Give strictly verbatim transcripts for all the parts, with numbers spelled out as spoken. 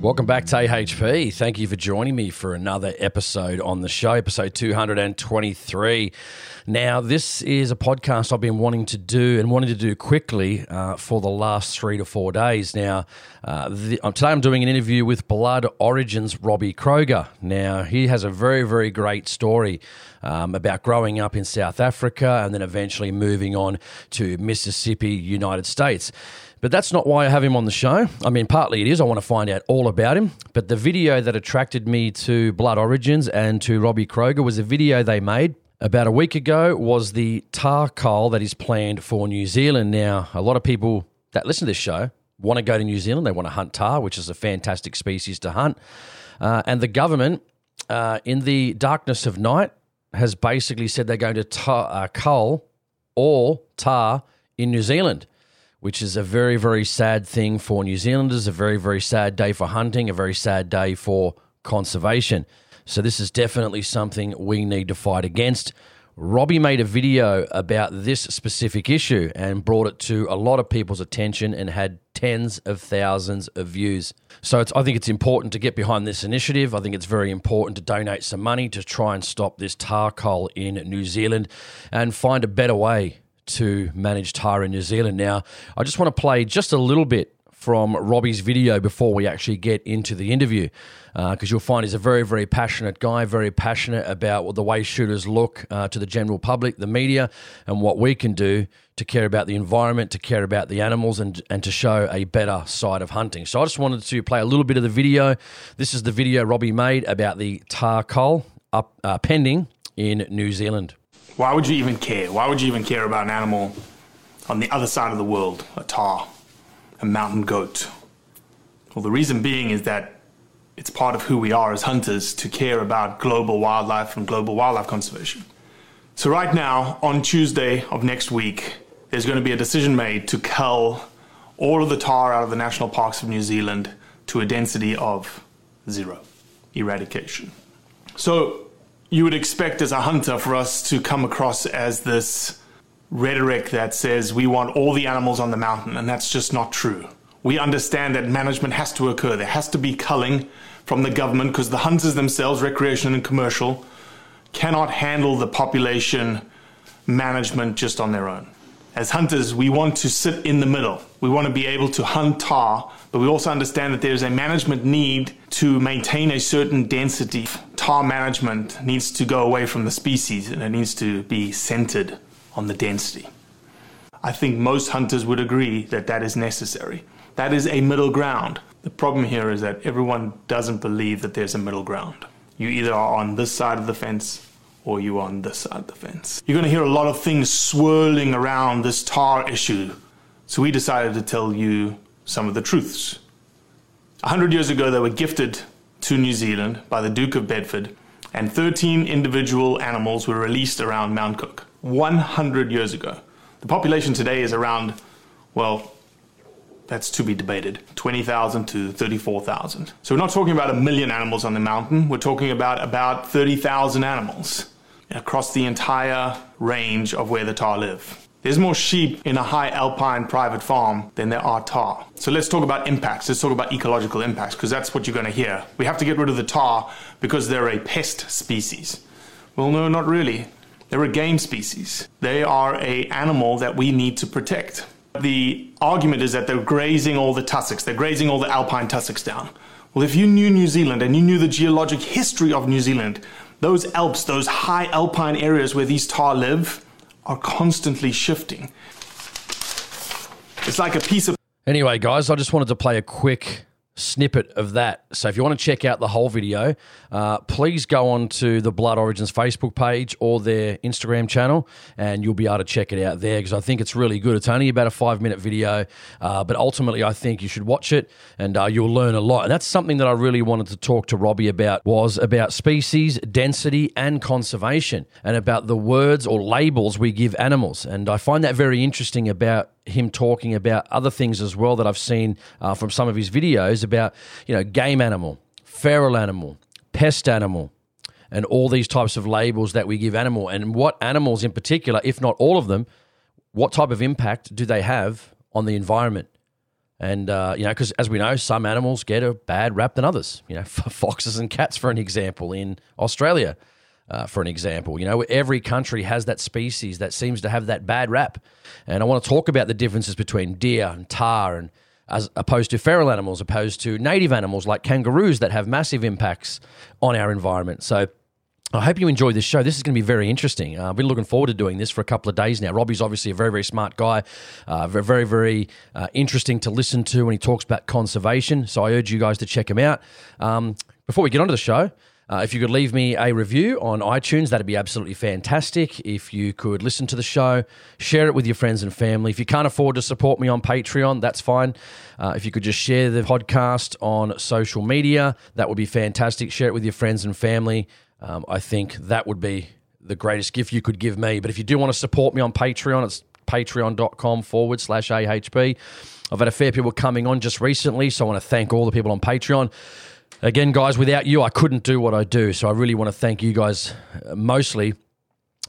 Welcome back to A H P. Thank you for joining me for another episode on the show, episode two twenty-three. Now, this is a podcast I've been wanting to do and wanting to do quickly uh, for the last three to four days. Now, uh, the, um, today I'm doing an interview with Blood Origins' Robbie Kroger. Now, he has a very, very great story um, about growing up in South Africa and then eventually moving on to Mississippi, United States. But that's not why I have him on the show. I mean, partly it is. I want to find out all about him. But the video that attracted me to Blood Origins and to Robbie Kroger was a video they made about a week ago was the tar cull that is planned for New Zealand. Now, a lot of people that listen to this show want to go to New Zealand. They want to hunt tar, which is a fantastic species to hunt. Uh, and the government, uh, in the darkness of night, has basically said they're going to tar, uh, cull or tar in New Zealand, which is a very, very sad thing for New Zealanders, a very, very sad day for hunting, a very sad day for conservation. So this is definitely something we need to fight against. Robbie made a video about this specific issue and brought it to a lot of people's attention and had tens of thousands of views. So it's, I think it's important to get behind this initiative. I think it's very important to donate some money to try and stop this tar cull in New Zealand and find a better way to manage tar in New Zealand. Now, I just want to play just a little bit from Robbie's video before we actually get into the interview, because uh, you'll find he's a very, very passionate guy, very passionate about the way shooters look uh, to the general public, the media, and what we can do to care about the environment, to care about the animals, and, and to show a better side of hunting. So I just wanted to play a little bit of the video. This is the video Robbie made about the tar cull up, uh, pending in New Zealand. Why would you even care? Why would you even care about an animal on the other side of the world, a tar? A mountain goat. Well, the reason being is that it's part of who we are as hunters to care about global wildlife and global wildlife conservation. So right now, on Tuesday of next week, there's going to be a decision made to cull all of the tar out of the national parks of New Zealand to a density of zero, eradication. So you would expect as a hunter for us to come across as this rhetoric that says we want all the animals on the mountain, and that's just not true. We understand that management has to occur. There has to be culling from the government because the hunters themselves, recreational and commercial, cannot handle the population management just on their own. As hunters, we want to sit in the middle. We want to be able to hunt tar, but we also understand that there's a management need to maintain a certain density. Tar management needs to go away from the species and it needs to be centered on the density. I think most hunters would agree that that is necessary. That is a middle ground. The problem here is that everyone doesn't believe that there's a middle ground. You either are on this side of the fence or you're on this side of the fence. You're gonna hear a lot of things swirling around this tar issue. So we decided to tell you some of the truths. A hundred years ago, they were gifted to New Zealand by the Duke of Bedford, and thirteen individual animals were released around Mount Cook. one hundred years ago. The population today is around, well, that's to be debated, twenty thousand to thirty-four thousand. So we're not talking about a million animals on the mountain. We're talking about about thirty thousand animals across the entire range of where the tar live. There's more sheep in a high alpine private farm than there are tar. So let's talk about impacts. Let's talk about ecological impacts, because that's what you're going to hear. We have to get rid of the tar because they're a pest species. Well, no, not really. They're a game species. They are an animal that we need to protect. The argument is that they're grazing all the tussocks. They're grazing all the alpine tussocks down. Well, if you knew New Zealand and you knew the geologic history of New Zealand, those Alps, those high alpine areas where these tar live are constantly shifting. It's like a piece of... Anyway, guys, I just wanted to play a quick snippet of that. So if you want to check out the whole video, uh, please go on to the Blood Origins Facebook page or their Instagram channel, and you'll be able to check it out there because I think it's really good. It's only about a five-minute video, uh, but ultimately I think you should watch it and uh, you'll learn a lot. And that's something that I really wanted to talk to Robbie about, was about species, density, and conservation, and about the words or labels we give animals. And I find that very interesting about him talking about other things as well that I've seen uh, from some of his videos about, you know, game animal, feral animal, pest animal, and all these types of labels that we give animal, and what animals in particular, if not all of them, what type of impact do they have on the environment? And, uh, you know, because as we know, some animals get a bad rap than others, you know, foxes and cats, for an example, in Australia, Uh, for an example. You know, every country has that species that seems to have that bad rap. And I want to talk about the differences between deer and tar, and as opposed to feral animals, opposed to native animals like kangaroos that have massive impacts on our environment. So I hope you enjoyed this show. This is going to be very interesting. Uh, I've been looking forward to doing this for a couple of days now. Robbie's obviously a very, very smart guy, uh, very, very uh, interesting to listen to when he talks about conservation. So I urge you guys to check him out. Um, before we get onto the show, Uh, if you could leave me a review on iTunes, that'd be absolutely fantastic. If you could listen to the show, share it with your friends and family. If you can't afford to support me on Patreon, that's fine. Uh, if you could just share the podcast on social media, that would be fantastic. Share it with your friends and family. Um, I think that would be the greatest gift you could give me. But if you do want to support me on Patreon, it's patreon.com forward slash AHP. I've had a fair people coming on just recently, so I want to thank all the people on Patreon. Again, guys, without you, I couldn't do what I do. So I really want to thank you guys mostly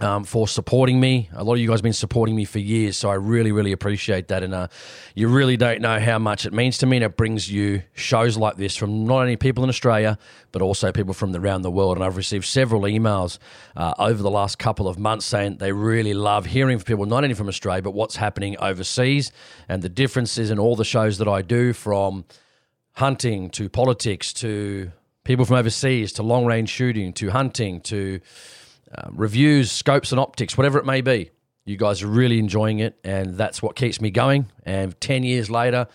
um, for supporting me. A lot of you guys have been supporting me for years, so I really, really appreciate that. And uh, you really don't know how much it means to me, and it brings you shows like this from not only people in Australia, but also people from around the world. And I've received several emails uh, over the last couple of months saying they really love hearing from people, not only from Australia, but what's happening overseas and the differences in all the shows that I do, from hunting to politics to people from overseas to long-range shooting to hunting to uh, reviews, scopes and optics, whatever it may be. You guys are really enjoying it, and that's what keeps me going. And ten years later,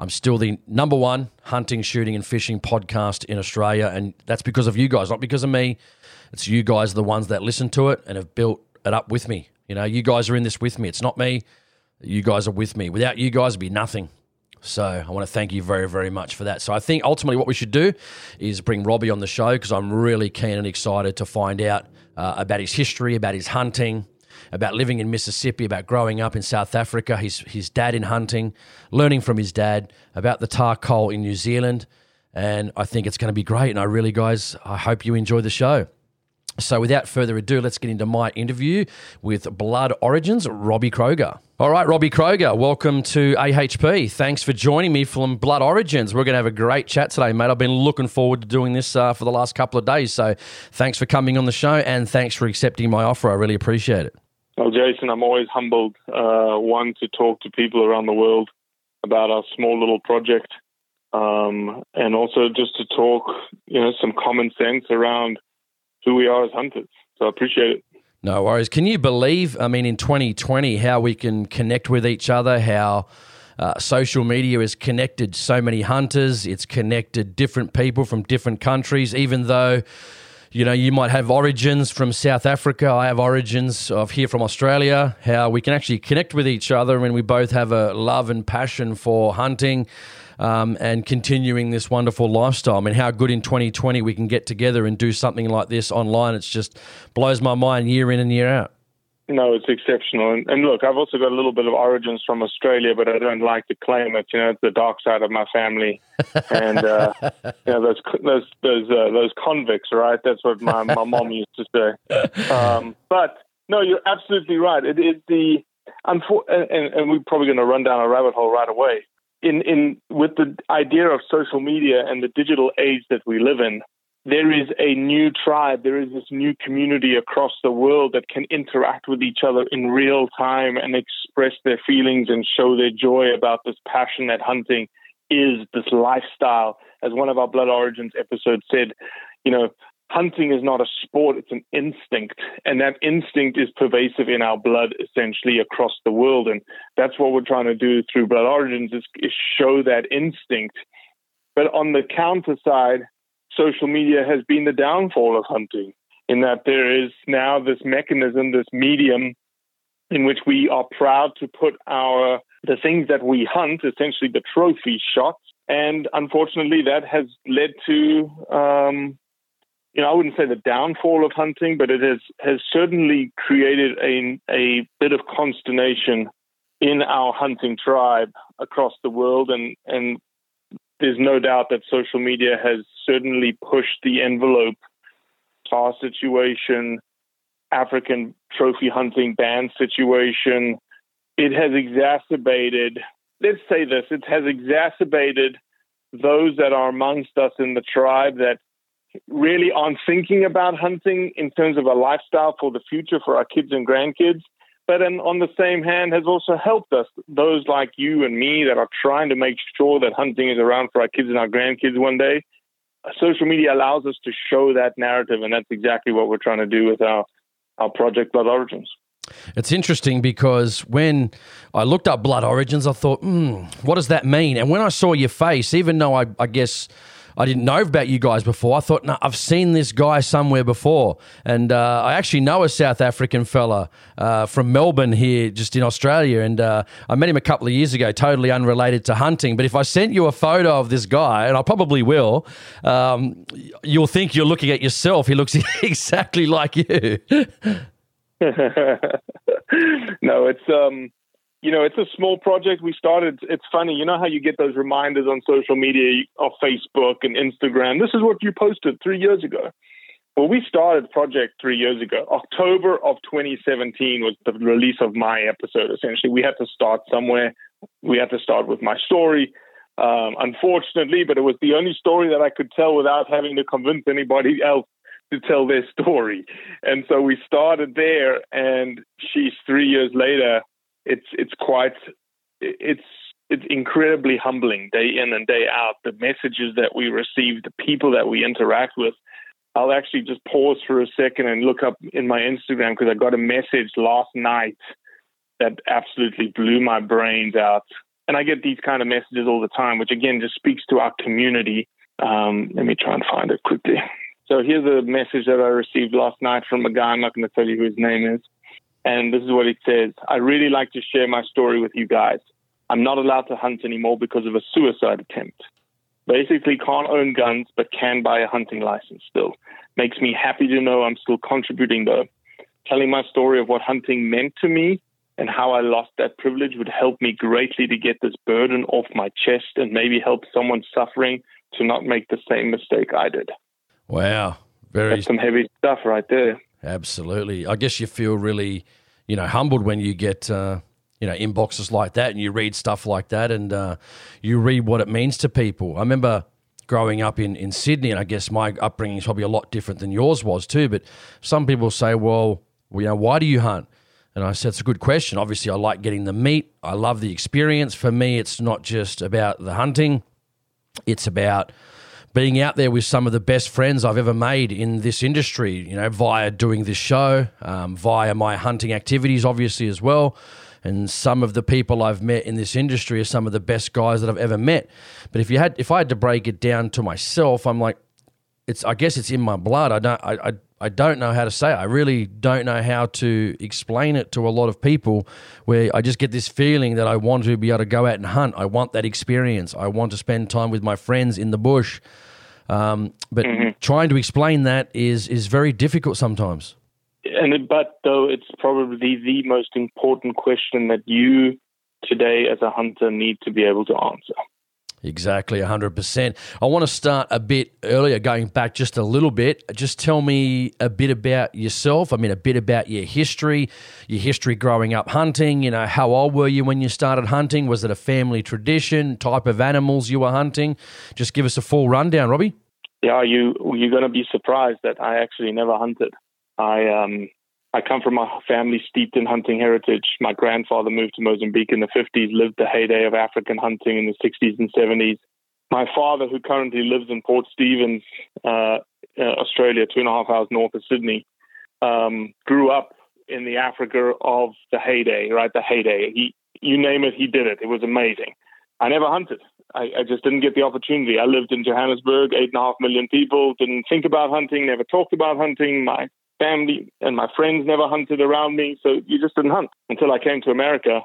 I'm still the number one hunting, shooting and fishing podcast in Australia, and that's because of you guys, not because of me. It's you guys are the ones that listen to it and have built it up with me. You know, you guys are in this with me. It's not me. You guys are with me. Without you guys, it'd be nothing. So I want to thank you very, very much for that. So I think ultimately what we should do is bring Robbie on the show, because I'm really keen and excited to find out uh, about his history, about his hunting, about living in Mississippi, about growing up in South Africa, his his dad in hunting, learning from his dad, about the tar coal in New Zealand. And I think it's going to be great. And I really, guys, I hope you enjoy the show. So without further ado, let's get into my interview with Blood Origins, Robbie Kroger. All right, Robbie Kroger, welcome to A H P. Thanks for joining me from Blood Origins. We're going to have a great chat today, mate. I've been looking forward to doing this uh, for the last couple of days. So thanks for coming on the show, and thanks for accepting my offer. I really appreciate it. Well, Jason, I'm always humbled, uh, one, to talk to people around the world about our small little project, um, and also just to talk, you know, some common sense around who we are as hunters. So I appreciate it. No worries. Can you believe, I mean, in twenty twenty, how we can connect with each other, how uh, social media has connected so many hunters, it's connected different people from different countries, even though, you know, you might have origins from South Africa, I have origins of here from Australia, how we can actually connect with each other when we both have a love and passion for hunting. Um, and continuing this wonderful lifestyle. I mean, how good in twenty twenty we can get together and do something like this online. It's just blows my mind year in and year out. No, it's exceptional. And, and look, I've also got a little bit of origins from Australia, but I don't like to claim it. You know, it's the dark side of my family. And, uh, you know, those those those, uh, those convicts, right? That's what my, my mom used to say. Um, but, no, you're absolutely right. It is the unfor- and, and we're probably going to run down a rabbit hole right away. In, in with the idea of social media and the digital age that we live in, there is a new tribe. There is this new community across the world that can interact with each other in real time and express their feelings and show their joy about this passion that hunting is, this lifestyle. As one of our Blood Origins episodes said, you know, hunting is not a sport, it's an instinct. And that instinct is pervasive in our blood, essentially, across the world. And that's what we're trying to do through Blood Origins, is, is show that instinct But on the counter side, social media has been the downfall of hunting, in that there is now this mechanism, this medium in which we are proud to put our the things that we hunt, essentially the trophy shots. And unfortunately, that has led to, um, you know, I wouldn't say the downfall of hunting, but it has, has certainly created a, a bit of consternation in our hunting tribe across the world. And, and there's no doubt that social media has certainly pushed the envelope. Tar situation, African trophy hunting ban situation, it has exacerbated, let's say this, it has exacerbated those that are amongst us in the tribe that really aren't thinking about hunting in terms of a lifestyle for the future for our kids and grandkids. But on, on the same hand, has also helped us, those like you and me that are trying to make sure that hunting is around for our kids and our grandkids one day. Social media allows us to show that narrative, and that's exactly what we're trying to do with our, our project Blood Origins. It's interesting because when I looked up Blood Origins, I thought, hmm, what does that mean? And when I saw your face, even though I, I guess I didn't know about you guys before, I thought, no, I've seen this guy somewhere before. And uh, I actually know a South African fella uh, from Melbourne here just in Australia, and uh, I met him a couple of years ago, totally unrelated to hunting. But if I sent you a photo of this guy, and I probably will, um, you'll think you're looking at yourself. He looks exactly like you. No, it's um, you know, it's a small project we started. It's funny, you know how you get those reminders on social media, of Facebook and Instagram. This is what you posted three years ago. Well, we started the project three years ago. October of twenty seventeen was the release of my episode. Essentially, we had to start somewhere. We had to start with my story, um, unfortunately, but it was the only story that I could tell without having to convince anybody else to tell their story. And so we started there, and she's three years later. It's it's quite it's it's incredibly humbling day in and day out, the messages that we receive, the people that we interact with. I'll actually just pause for a second and look up in my Instagram, because I got a message last night that absolutely blew my brains out. And I get these kind of messages all the time, which again just speaks to our community. Um, let me try and find it quickly. So here's a message that I received last night from a guy. I'm not going to tell you who his name is. And this is what it says. I really like to share my story with you guys. I'm not allowed to hunt anymore because of a suicide attempt. Basically can't own guns, but can buy a hunting license still. Makes me happy to know I'm still contributing, though. Telling my story of what hunting meant to me and how I lost that privilege would help me greatly to get this burden off my chest and maybe help someone suffering to not make the same mistake I did. Wow. Very. That's some heavy stuff right there. Absolutely. I guess you feel really, you know, humbled when you get, uh, you know, inboxes like that and you read stuff like that, and uh, you read what it means to people. I remember growing up in, in Sydney, and I guess my upbringing is probably a lot different than yours was too, but some people say, well, you know, why do you hunt? And I said, it's a good question. Obviously, I like getting the meat. I love the experience. For me, it's not just about the hunting. It's about being out there with some of the best friends I've ever made in this industry, you know, via doing this show, um, via my hunting activities, obviously, as well. And some of the people I've met in this industry are some of the best guys that I've ever met. But if you had, if I had to break it down to myself, I'm like, it's, I guess it's in my blood. I don't, I, I, I don't know how to say it. I really don't know how to explain it to a lot of people, where I just get this feeling that I want to be able to go out and hunt. I want that experience. I want to spend time with my friends in the bush. Um, but mm-hmm. trying to explain that is, is very difficult sometimes. And it, but though it's probably the most important question that you today as a hunter need to be able to answer. Exactly, one hundred percent. I want to start a bit earlier, going back just a little bit. Just tell me a bit about yourself. I mean, a bit about your history, your history growing up hunting. You know, how old were you when you started hunting? Was it a family tradition, type of animals you were hunting? Just give us a full rundown, Robbie. Yeah, you, you're going to be surprised that I actually never hunted. I um, I come from a family steeped in hunting heritage. My grandfather moved to Mozambique in the fifties, lived the heyday of African hunting in the sixties and seventies. My father, who currently lives in Port Stephens, uh, Australia, two and a half hours north of Sydney, um, grew up in the Africa of the heyday, right? The heyday. He, you name it, he did it. It was amazing. I never hunted. I, I just didn't get the opportunity. I lived in Johannesburg, eight and a half million people, didn't think about hunting, never talked about hunting. My family and my friends never hunted around me, so you just didn't hunt until I came to America,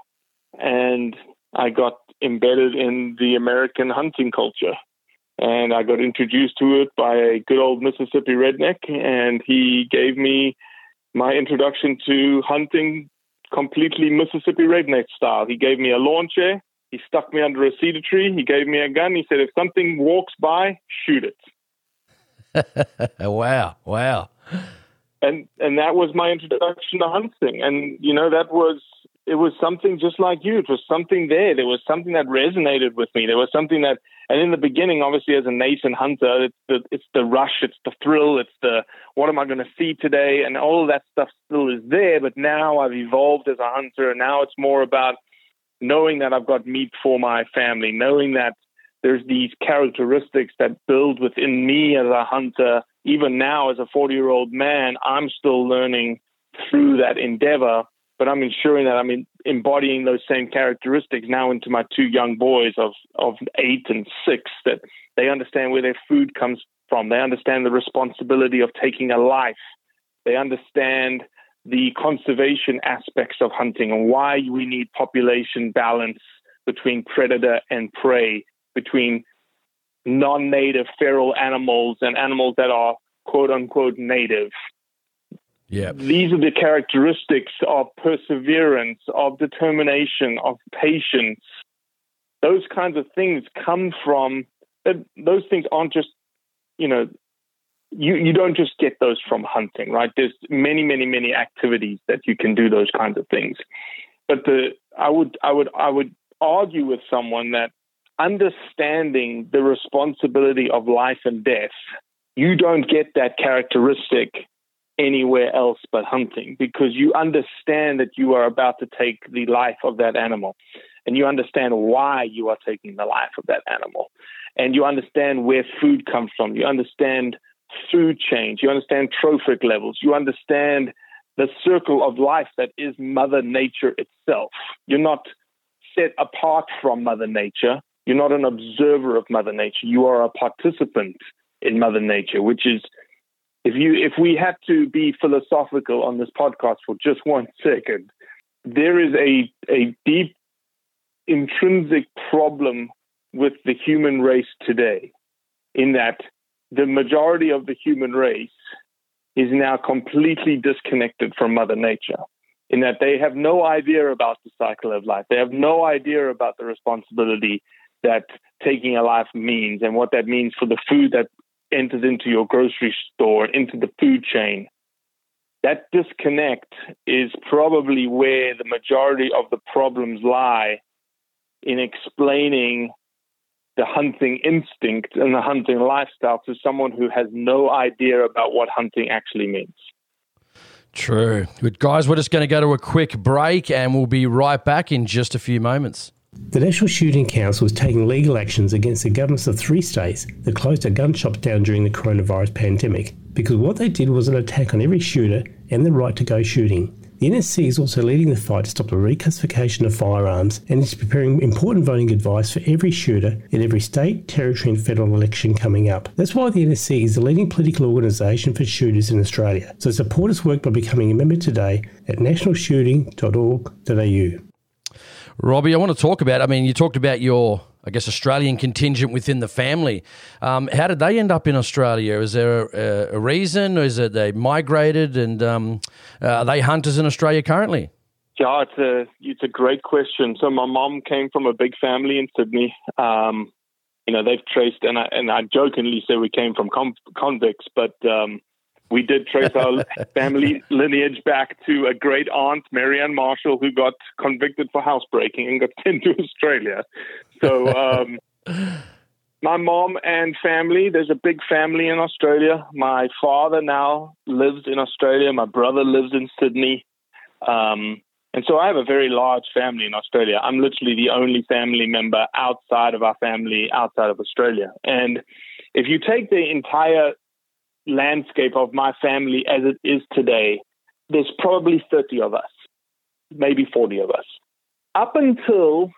and I got embedded in the American hunting culture. And I got introduced to it by a good old Mississippi redneck, and he gave me my introduction to hunting completely Mississippi redneck style. He gave me a lawn chair. He stuck me under a cedar tree. He gave me a gun. He said, if something walks by, shoot it. Wow. Wow. And and that was my introduction to hunting. And, you know, that was, it was something just like you. It was something there. There was something that resonated with me. There was something that, and in the beginning, obviously, as a nascent hunter, it's the, it's the rush, it's the thrill, it's the, what am I going to see today? And all of that stuff still is there. But now I've evolved as a hunter, and now it's more about knowing that I've got meat for my family, knowing that there's these characteristics that build within me as a hunter. Even now, as a forty-year-old man, I'm still learning through that endeavor, but I'm ensuring that I'm embodying those same characteristics now into my two young boys of, of eight and six, that they understand where their food comes from. They understand the responsibility of taking a life. They understand the conservation aspects of hunting and why we need population balance between predator and prey, between non-native feral animals and animals that are quote-unquote native. Yeah, these are the characteristics of perseverance, of determination, of patience. Those kinds of things come from, those things aren't just, you know, You you don't just get those from hunting, right? There's many, many, many activities that you can do those kinds of things. But the I would I would I would argue with someone that understanding the responsibility of life and death, you don't get that characteristic anywhere else but hunting, because you understand that you are about to take the life of that animal, and you understand why you are taking the life of that animal, and you understand where food comes from. You understand food change, you understand trophic levels, you understand the circle of life that is Mother Nature itself. You're not set apart from Mother Nature. You're not an observer of Mother Nature. You are a participant in Mother Nature, which is, if you if we had to be philosophical on this podcast for just one second, there is a a deep intrinsic problem with the human race today, in that the majority of the human race is now completely disconnected from Mother Nature, in that they have no idea about the cycle of life. They have no idea about the responsibility that taking a life means, and what that means for the food that enters into your grocery store, into the food chain. That disconnect is probably where the majority of the problems lie in explaining the hunting instinct and the hunting lifestyle to someone who has no idea about what hunting actually means. True. But guys, we're just going to go to a quick break, and we'll be right back in just a few moments. The National Shooting Council is taking legal actions against the governments of three states that closed their gun shops down during the coronavirus pandemic, because what they did was an attack on every shooter and the right to go shooting. The N S C is also leading the fight to stop the reclassification of firearms, and is preparing important voting advice for every shooter in every state, territory and federal election coming up. That's why the N S C is the leading political organisation for shooters in Australia. So support its work by becoming a member today at national shooting dot org dot a u. Robbie, I want to talk about, I mean, you talked about your, I guess, Australian contingent within the family. Um, how did they end up in Australia? Is there a, a reason, or is it they migrated, and um, uh, are they hunters in Australia currently? Yeah, it's a, it's a great question. So my mom came from a big family in Sydney. Um, you know, they've traced, and I, and I jokingly say we came from com- convicts, but um, we did trace our family lineage back to a great aunt, Marianne Marshall, who got convicted for housebreaking and got sent to Australia. So um, my mom and family, there's a big family in Australia. My father now lives in Australia. My brother lives in Sydney. Um, and so I have a very large family in Australia. I'm literally the only family member outside of our family, outside of Australia. And if you take the entire landscape of my family as it is today, there's probably thirty of us, maybe forty of us. Up until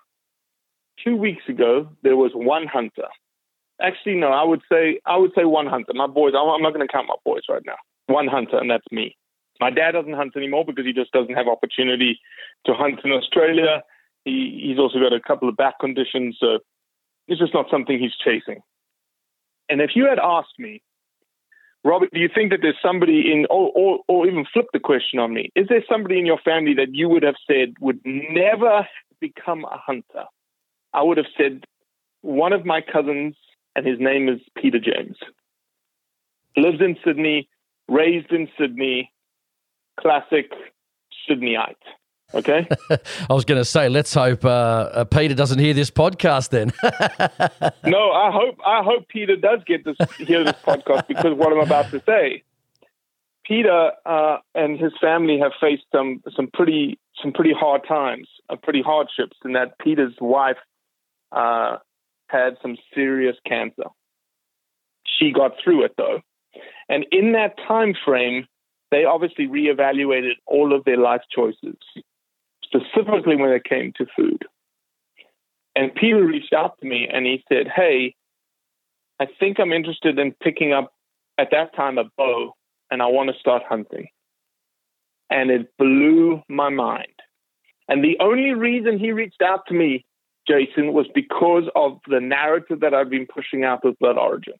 two weeks ago, there was one hunter. Actually, no, I would say I would say one hunter. My boys, I'm not going to count my boys right now. One hunter, and that's me. My dad doesn't hunt anymore because he just doesn't have opportunity to hunt in Australia. He, he's also got a couple of back conditions, so it's just not something he's chasing. And if you had asked me, Robert, do you think that there's somebody in, or, or, or even flip the question on me, is there somebody in your family that you would have said would never become a hunter? I would have said one of my cousins, and his name is Peter James. Lives in Sydney, raised in Sydney, classic Sydneyite. Okay. I was going to say, let's hope uh, uh, Peter doesn't hear this podcast. Then. No, I hope I hope Peter does get this hear this podcast because what I'm about to say, Peter uh, and his family have faced some some pretty some pretty hard times, uh, pretty hardships, in that Peter's wife uh, had some serious cancer. She got through it though, and in that time frame, they obviously reevaluated all of their life choices, specifically when it came to food. And Peter reached out to me and he said, hey, I think I'm interested in picking up, at that time, a bow, and I want to start hunting. And it blew my mind. And the only reason he reached out to me, Jason, was because of the narrative that I've been pushing out with Blood Origins.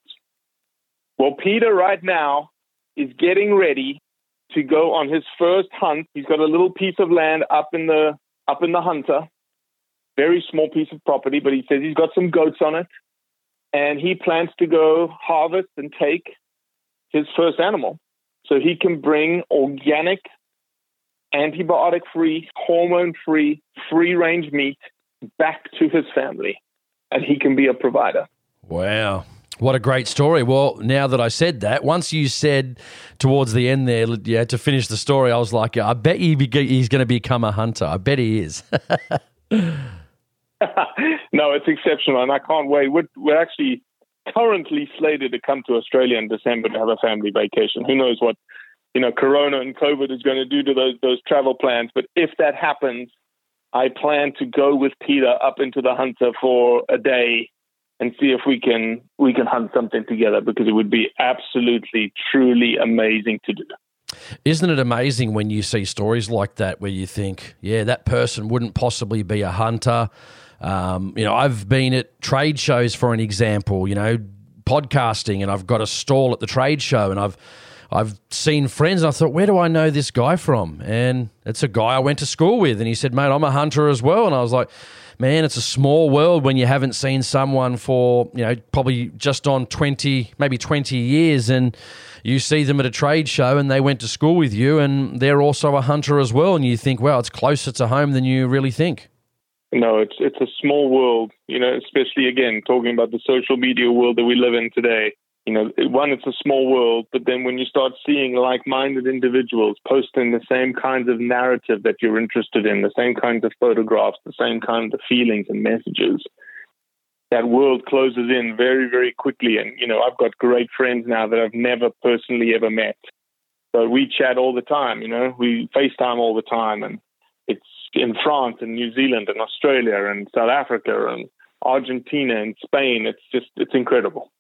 Well, Peter right now is getting ready to go on his first hunt. He's got a little piece of land up in the up in the Hunter, very small piece of property, but he says he's got some goats on it, and he plans to go harvest and take his first animal so he can bring organic, antibiotic-free, hormone-free, free-range meat back to his family, and he can be a provider. Wow. What a great story. Well, now that I said that, once you said towards the end there, yeah, to finish the story, I was like, I bet he be- he's going to become a hunter. I bet he is. No, it's exceptional, and I can't wait. We're, we're actually currently slated to come to Australia in December to have a family vacation. Who knows what, you know, Corona and COVID is going to do to those, those travel plans. But if that happens, I plan to go with Peter up into the Hunter for a day and see if we can we can hunt something together, because it would be absolutely, truly amazing to do. Isn't it amazing when you see stories like that where you think, yeah, that person wouldn't possibly be a hunter? Um, you know, I've been at trade shows, for an example, you know, podcasting, and I've got a stall at the trade show, and I've I've seen friends, and I thought, where do I know this guy from? And it's a guy I went to school with, and he said, mate, I'm a hunter as well. And I was like, man, it's a small world when you haven't seen someone for, you know, probably just on twenty, maybe twenty years, and you see them at a trade show and they went to school with you and they're also a hunter as well, and you think, wow, it's closer to home than you really think. No, it's it's a small world, you know, especially, again, talking about the social media world that we live in today. You know, one, it's a small world, but then when you start seeing like-minded individuals posting the same kinds of narrative that you're interested in, the same kinds of photographs, the same kinds of feelings and messages, that world closes in very, very quickly. And, you know, I've got great friends now that I've never personally ever met, but we chat all the time, you know, we FaceTime all the time, and it's in France and New Zealand and Australia and South Africa and Argentina and Spain. It's just, it's incredible.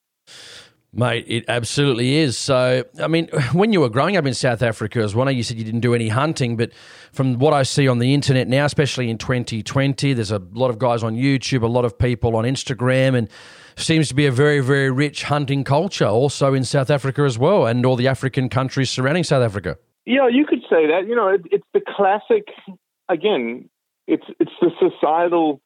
Mate, it absolutely is. So, I mean, when you were growing up in South Africa as well, you said you didn't do any hunting, but from what I see on the internet now, especially in twenty twenty, there's a lot of guys on YouTube, a lot of people on Instagram, and seems to be a very, very rich hunting culture also in South Africa as well, and all the African countries surrounding South Africa. Yeah, you could say that. You know, it, it's the classic, again, it's it's the societal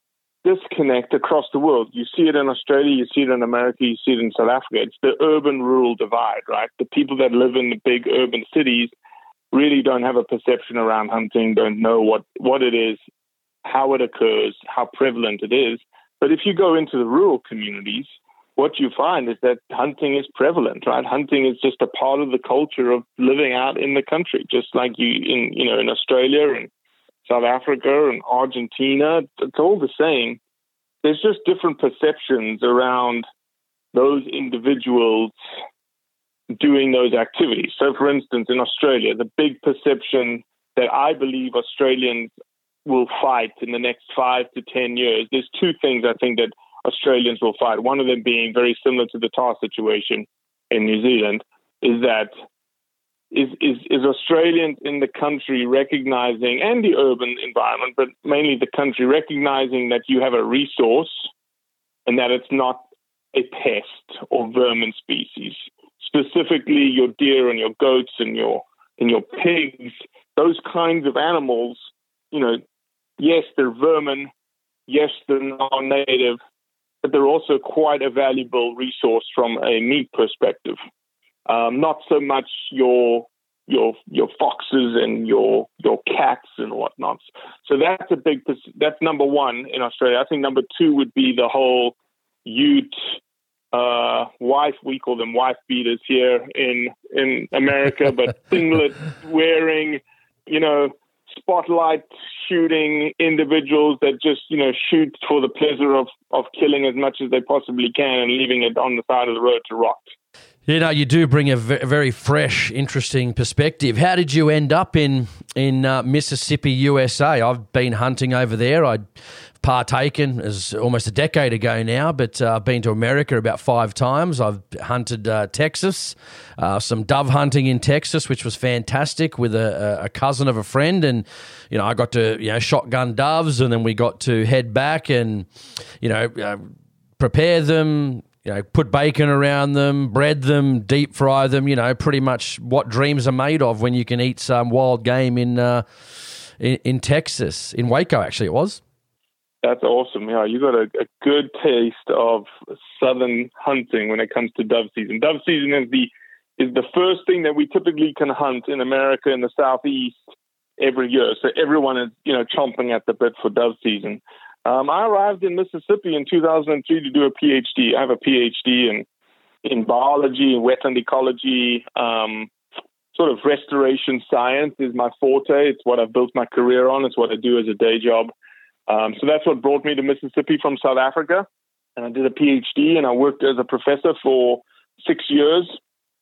disconnect across the world. You see it in Australia, you see it in America, you see it in South Africa. It's the urban-rural divide, right? The people that live in the big urban cities really don't have a perception around hunting, don't know what, what it is, how it occurs, how prevalent it is. But if you go into the rural communities, what you find is that hunting is prevalent, right? Hunting is just a part of the culture of living out in the country, just like you in, you know, in Australia and South Africa and Argentina. It's all the same. There's just different perceptions around those individuals doing those activities. So, for instance, in Australia, the big perception that I believe Australians will fight in the next five to ten years, there's two things I think that Australians will fight. One of them being very similar to the tar situation in New Zealand, is that is, is, is Australians in the country recognizing, and the urban environment, but mainly the country, recognizing that you have a resource and that it's not a pest or vermin species. Specifically, your deer and your goats and your and your pigs, those kinds of animals, you know, yes, they're vermin, yes, they're non-native, but they're also quite a valuable resource from a meat perspective. Um, not so much your your your foxes and your your cats and whatnot. So that's a big that's number one in Australia. I think number two would be the whole Ute. Uh, wife, we call them wife beaters here in in America, but singlet wearing, you know, spotlight shooting individuals that just, you know, shoot for the pleasure of, of killing as much as they possibly can and leaving it on the side of the road to rot. You know, you do bring a very fresh, interesting perspective. How did you end up in in uh, Mississippi, U S A? I've been hunting over there. I partaken as almost a decade ago now, but uh, I've been to America about five times. I've hunted uh, Texas, uh, some dove hunting in Texas, which was fantastic with a, a cousin of a friend, and you know, I got to you know shotgun doves, and then we got to head back and you know uh, prepare them. You know, put bacon around them, bread them, deep fry them. You know, pretty much what dreams are made of when you can eat some wild game in uh, in, in Texas, in Waco. Actually, it was. That's awesome. Yeah, you got a, a good taste of southern hunting when it comes to dove season. Dove season is the is the first thing that we typically can hunt in America in the southeast every year. So everyone is you know chomping at the bit for dove season. Um, I arrived in Mississippi in two thousand three to do a PhD. I have a PhD in in biology and wetland ecology. Um, sort of restoration science is my forte. It's what I've built my career on. It's what I do as a day job. Um, so that's what brought me to Mississippi from South Africa. And I did a PhD and I worked as a professor for six years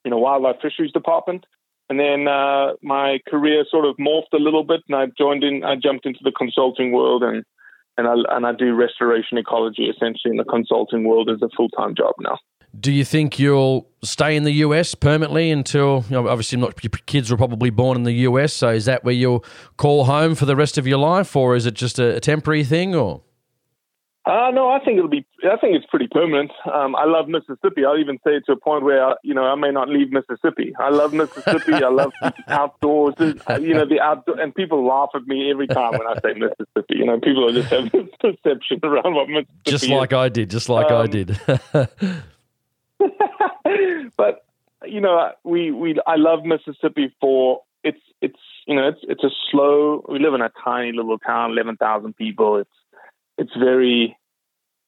in a wildlife fisheries department. And then uh, my career sort of morphed a little bit and I joined in, I jumped into the consulting world and And I, and I do restoration ecology essentially in the consulting world as a full-time job now. Do you think you'll stay in the U S permanently until, you know, obviously not, your kids were probably born in the U S, so is that where you'll call home for the rest of your life, or is it just a, a temporary thing? Or uh, no, I think it'll be. I think it's pretty permanent. Um, I love Mississippi. I'll even say to a point where I, you know I may not leave Mississippi. I love Mississippi. I love outdoors. You know the outdoor, and people laugh at me every time when I say Mississippi. You know, people just have this perception around what Mississippi is. Just like I did. Just like um, I did. But you know, we, we I love Mississippi for it's it's you know it's it's a slow. We live in a tiny little town, eleven thousand people. It's it's very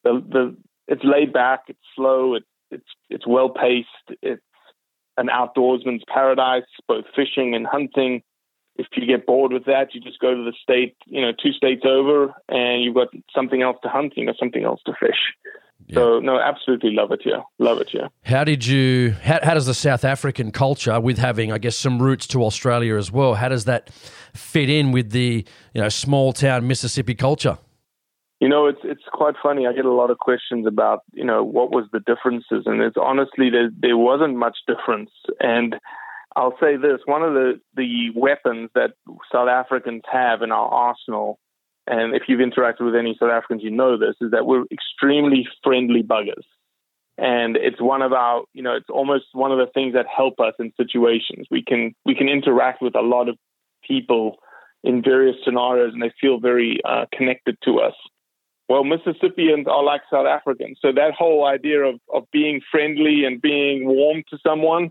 the the it's laid back. It's slow. It's it's it's well paced. It's an outdoorsman's paradise, both fishing and hunting. If you get bored with that, you just go to the state, you know, two states over, and you've got something else to hunt. You got something else to fish. Yeah. So no, absolutely love it here. Love it here. How did you? How, how does the South African culture, with having, I guess, some roots to Australia as well, how does that fit in with the you know small town Mississippi culture? You know, it's it's quite funny. I get a lot of questions about you know what was the differences, and it's honestly there there wasn't much difference. And I'll say this: one of the the weapons that South Africans have in our arsenal. And if you've interacted with any South Africans, you know this, is that we're extremely friendly buggers. And it's one of our, you know, it's almost one of the things that help us in situations. We can we can interact with a lot of people in various scenarios and they feel very uh, connected to us. Well, Mississippians are like South Africans. So that whole idea of, of being friendly and being warm to someone,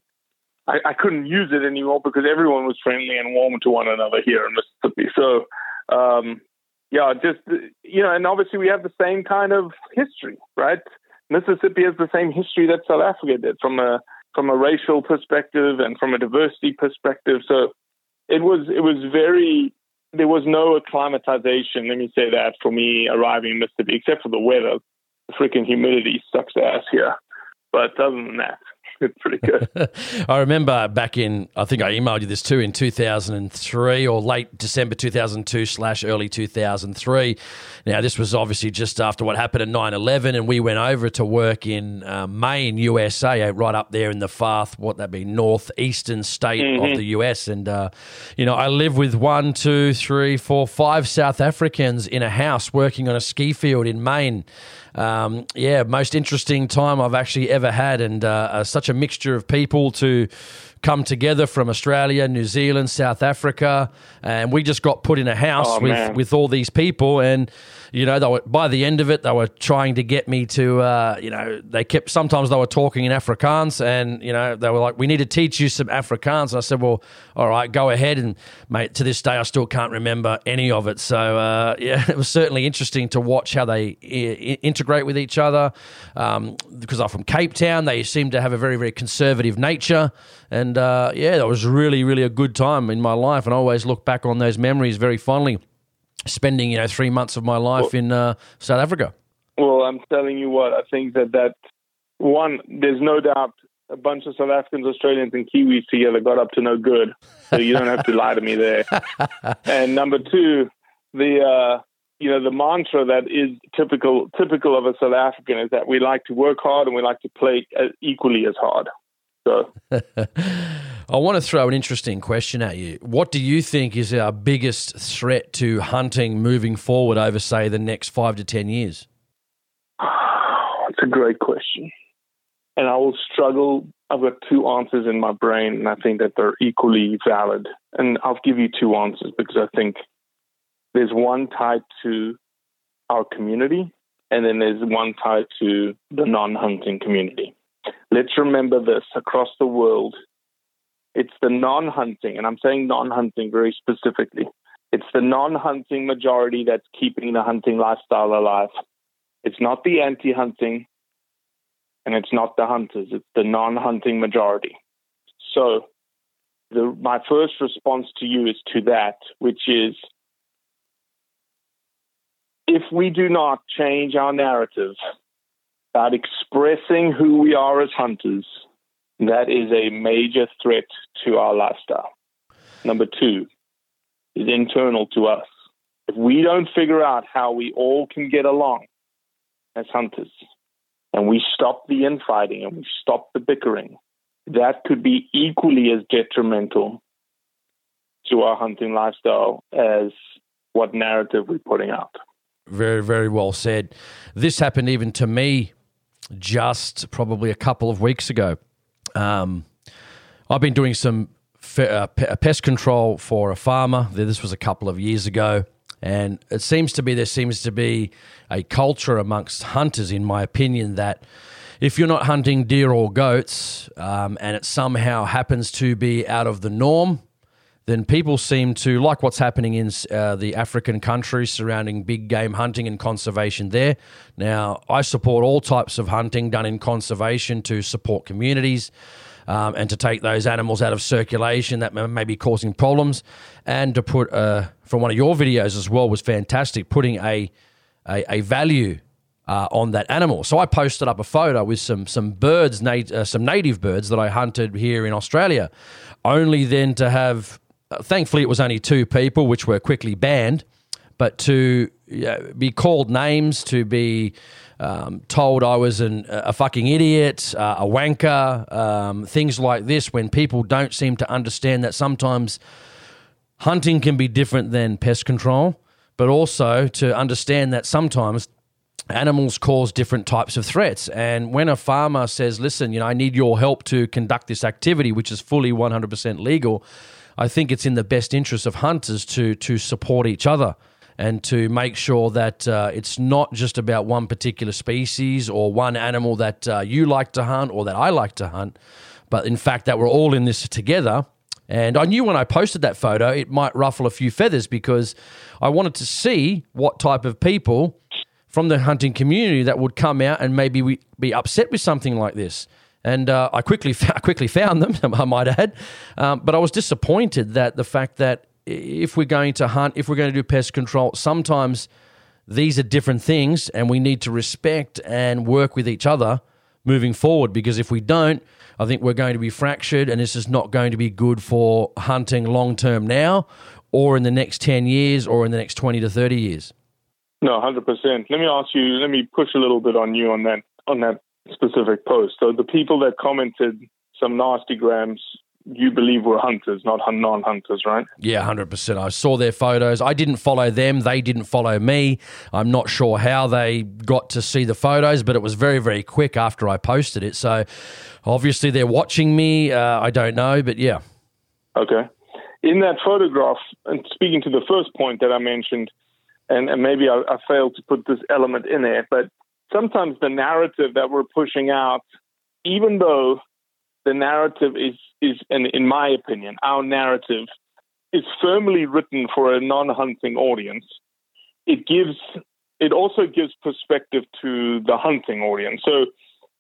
I, I couldn't use it anymore because everyone was friendly and warm to one another here in Mississippi. So, um Yeah, just, you know, and obviously we have the same kind of history, right? Mississippi has the same history that South Africa did from a from a racial perspective and from a diversity perspective. So it was it was very, there was no acclimatization, let me say that, for me arriving in Mississippi, except for the weather. The freaking humidity sucks ass here. But other than that. pretty good. I remember back in, I think I emailed you this too, in two thousand three or late December two thousand two slash early two thousand three. Now, this was obviously just after what happened at nine eleven, and we went over to work in uh, Maine, U S A, right up there in the far, what that be, northeastern state mm-hmm. of the U S. And, uh, you know, I live with one, two, three, four, five South Africans in a house working on a ski field in Maine. Um, yeah, most interesting time I've actually ever had, and uh, uh, such a mixture of people to come together from Australia, New Zealand, South Africa, and we just got put in a house oh, with, with all these people, and, you know, they were, by the end of it, they were trying to get me to, uh, you know, they kept, sometimes they were talking in Afrikaans, and, you know, they were like, we need to teach you some Afrikaans, and I said, well, all right, go ahead, and, mate, to this day, I still can't remember any of it, so, uh, yeah, it was certainly interesting to watch how they I- integrate with each other, um, because I'm from Cape Town, they seem to have a very, very conservative nature, and And, uh, yeah, that was really, really a good time in my life, and I always look back on those memories very fondly, spending, you know, three months of my life well, in uh, South Africa. Well, I'm telling you what, I think that that, one, there's no doubt a bunch of South Africans, Australians and Kiwis together got up to no good, so you don't have to lie to me there. And number two, the, uh, you know, the mantra that is typical typical of a South African is that we like to work hard and we like to play equally as hard. So. I want to throw an interesting question at you. What do you think is our biggest threat to hunting moving forward over, say, the next five to ten years? That's a great question. And I will struggle. I've got two answers in my brain, and I think that they're equally valid. And I'll give you two answers because I think there's one tied to our community, and then there's one tied to the non-hunting community. Let's remember this across the world. It's the non-hunting, and I'm saying non-hunting very specifically. It's the non-hunting majority that's keeping the hunting lifestyle alive. It's not the anti-hunting, and it's not the hunters. It's the non-hunting majority. So the, my first response to you is to that, which is if we do not change our narrative about expressing who we are as hunters, that is a major threat to our lifestyle. Number two is internal to us. If we don't figure out how we all can get along as hunters, and we stop the infighting and we stop the bickering, that could be equally as detrimental to our hunting lifestyle as what narrative we're putting out. Very, very well said. This happened even to me just probably a couple of weeks ago. Um, I've been doing some fe- uh, pe- pest control for a farmer. This was a couple of years ago, and it seems to be there seems to be a culture amongst hunters, in my opinion, that if you're not hunting deer or goats um, and it somehow happens to be out of the norm, then people seem to, like what's happening in uh, the African countries surrounding big game hunting and conservation there. Now, I support all types of hunting done in conservation to support communities um, and to take those animals out of circulation that may be causing problems, and to put, uh, from one of your videos as well was fantastic, putting a, a, a value Uh, on that animal. So I posted up a photo with some some birds, nat- uh, some native birds that I hunted here in Australia, only then to have, uh, thankfully it was only two people, which were quickly banned, but to uh, be called names, to be um, told I was an, a fucking idiot, uh, a wanker, um, things like this, when people don't seem to understand that sometimes hunting can be different than pest control, but also to understand that sometimes animals cause different types of threats. And when a farmer says, listen, you know, I need your help to conduct this activity, which is fully one hundred percent legal, I think it's in the best interest of hunters to to support each other and to make sure that uh, it's not just about one particular species or one animal that uh, you like to hunt or that I like to hunt, but in fact that we're all in this together. And I knew when I posted that photo, it might ruffle a few feathers, because I wanted to see what type of people from the hunting community that would come out and maybe we be upset with something like this. And uh, I quickly I quickly found them, I might add. Um, but I was disappointed that the fact that if we're going to hunt, if we're going to do pest control, sometimes these are different things and we need to respect and work with each other, moving forward, because if we don't, I think we're going to be fractured, and this is not going to be good for hunting long term now or in the next ten years or in the next twenty to thirty years. No, one hundred percent. Let me ask you, let me push a little bit on you on that on that specific post. So the people that commented some nasty grams, you believe were hunters, not non-hunters, right? Yeah, one hundred percent. I saw their photos. I didn't follow them. They didn't follow me. I'm not sure how they got to see the photos, but it was very, very quick after I posted it. So obviously they're watching me. Uh, I don't know, but yeah. Okay. In that photograph, and speaking to the first point that I mentioned, and, and maybe I, I failed to put this element in there, but sometimes the narrative that we're pushing out, even though the narrative is, is and in my opinion, our narrative is firmly written for a non-hunting audience, it gives it also gives perspective to the hunting audience. So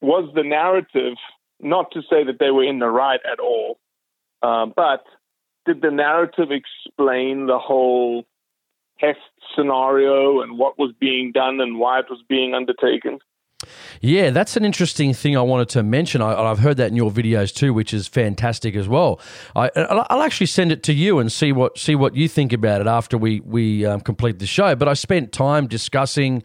was the narrative, not to say that they were in the right at all, uh, but did the narrative explain the whole test scenario and what was being done and why it was being undertaken? Yeah, that's an interesting thing I wanted to mention. I, I've heard that in your videos too, which is fantastic as well. I, I'll actually send it to you and see what see what you think about it after we, we um, complete the show. But I spent time discussing,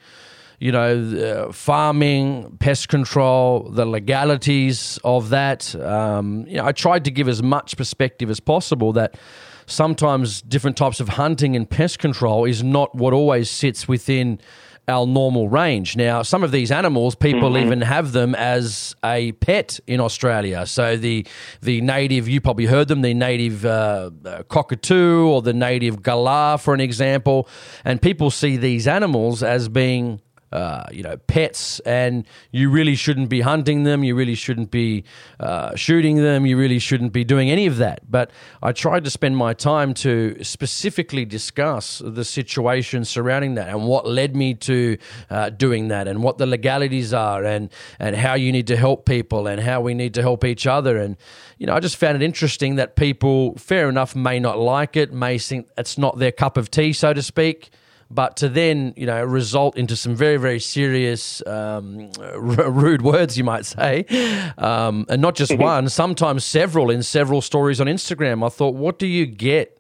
you know, uh, farming, pest control, the legalities of that. Um, you know, I tried to give as much perspective as possible that sometimes different types of hunting and pest control is not what always sits within our normal range. Now, some of these animals, people mm-hmm. even have them as a pet in Australia. So the the native, you probably heard them, the native uh, cockatoo or the native galah, for an example, and people see these animals as being Uh, you know, pets, and you really shouldn't be hunting them, you really shouldn't be uh, shooting them, you really shouldn't be doing any of that. But I tried to spend my time to specifically discuss the situation surrounding that and what led me to uh, doing that and what the legalities are and, and how you need to help people and how we need to help each other. And, you know, I just found it interesting that people, fair enough, may not like it, may think it's not their cup of tea, so to speak, but to then, you know, result into some very, very serious, um, r- rude words, you might say, um, and not just one, sometimes several in several stories on Instagram. I thought, what do you get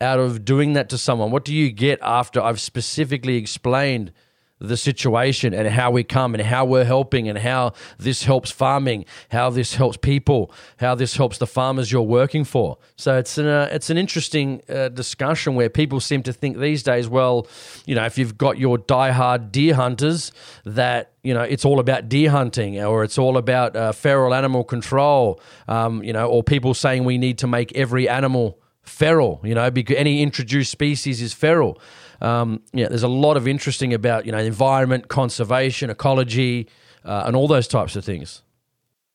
out of doing that to someone? What do you get after I've specifically explained the situation and how we come and how we're helping and how this helps farming, how this helps people, how this helps the farmers you're working for? So it's an uh, it's an interesting uh, discussion where people seem to think these days, well, you know, if you've got your diehard deer hunters, that you know, it's all about deer hunting or it's all about uh, feral animal control, um, you know, or people saying we need to make every animal feral, you know, because any introduced species is feral. Um, yeah, there's a lot of interesting about, you know, environment, conservation, ecology, uh, and all those types of things.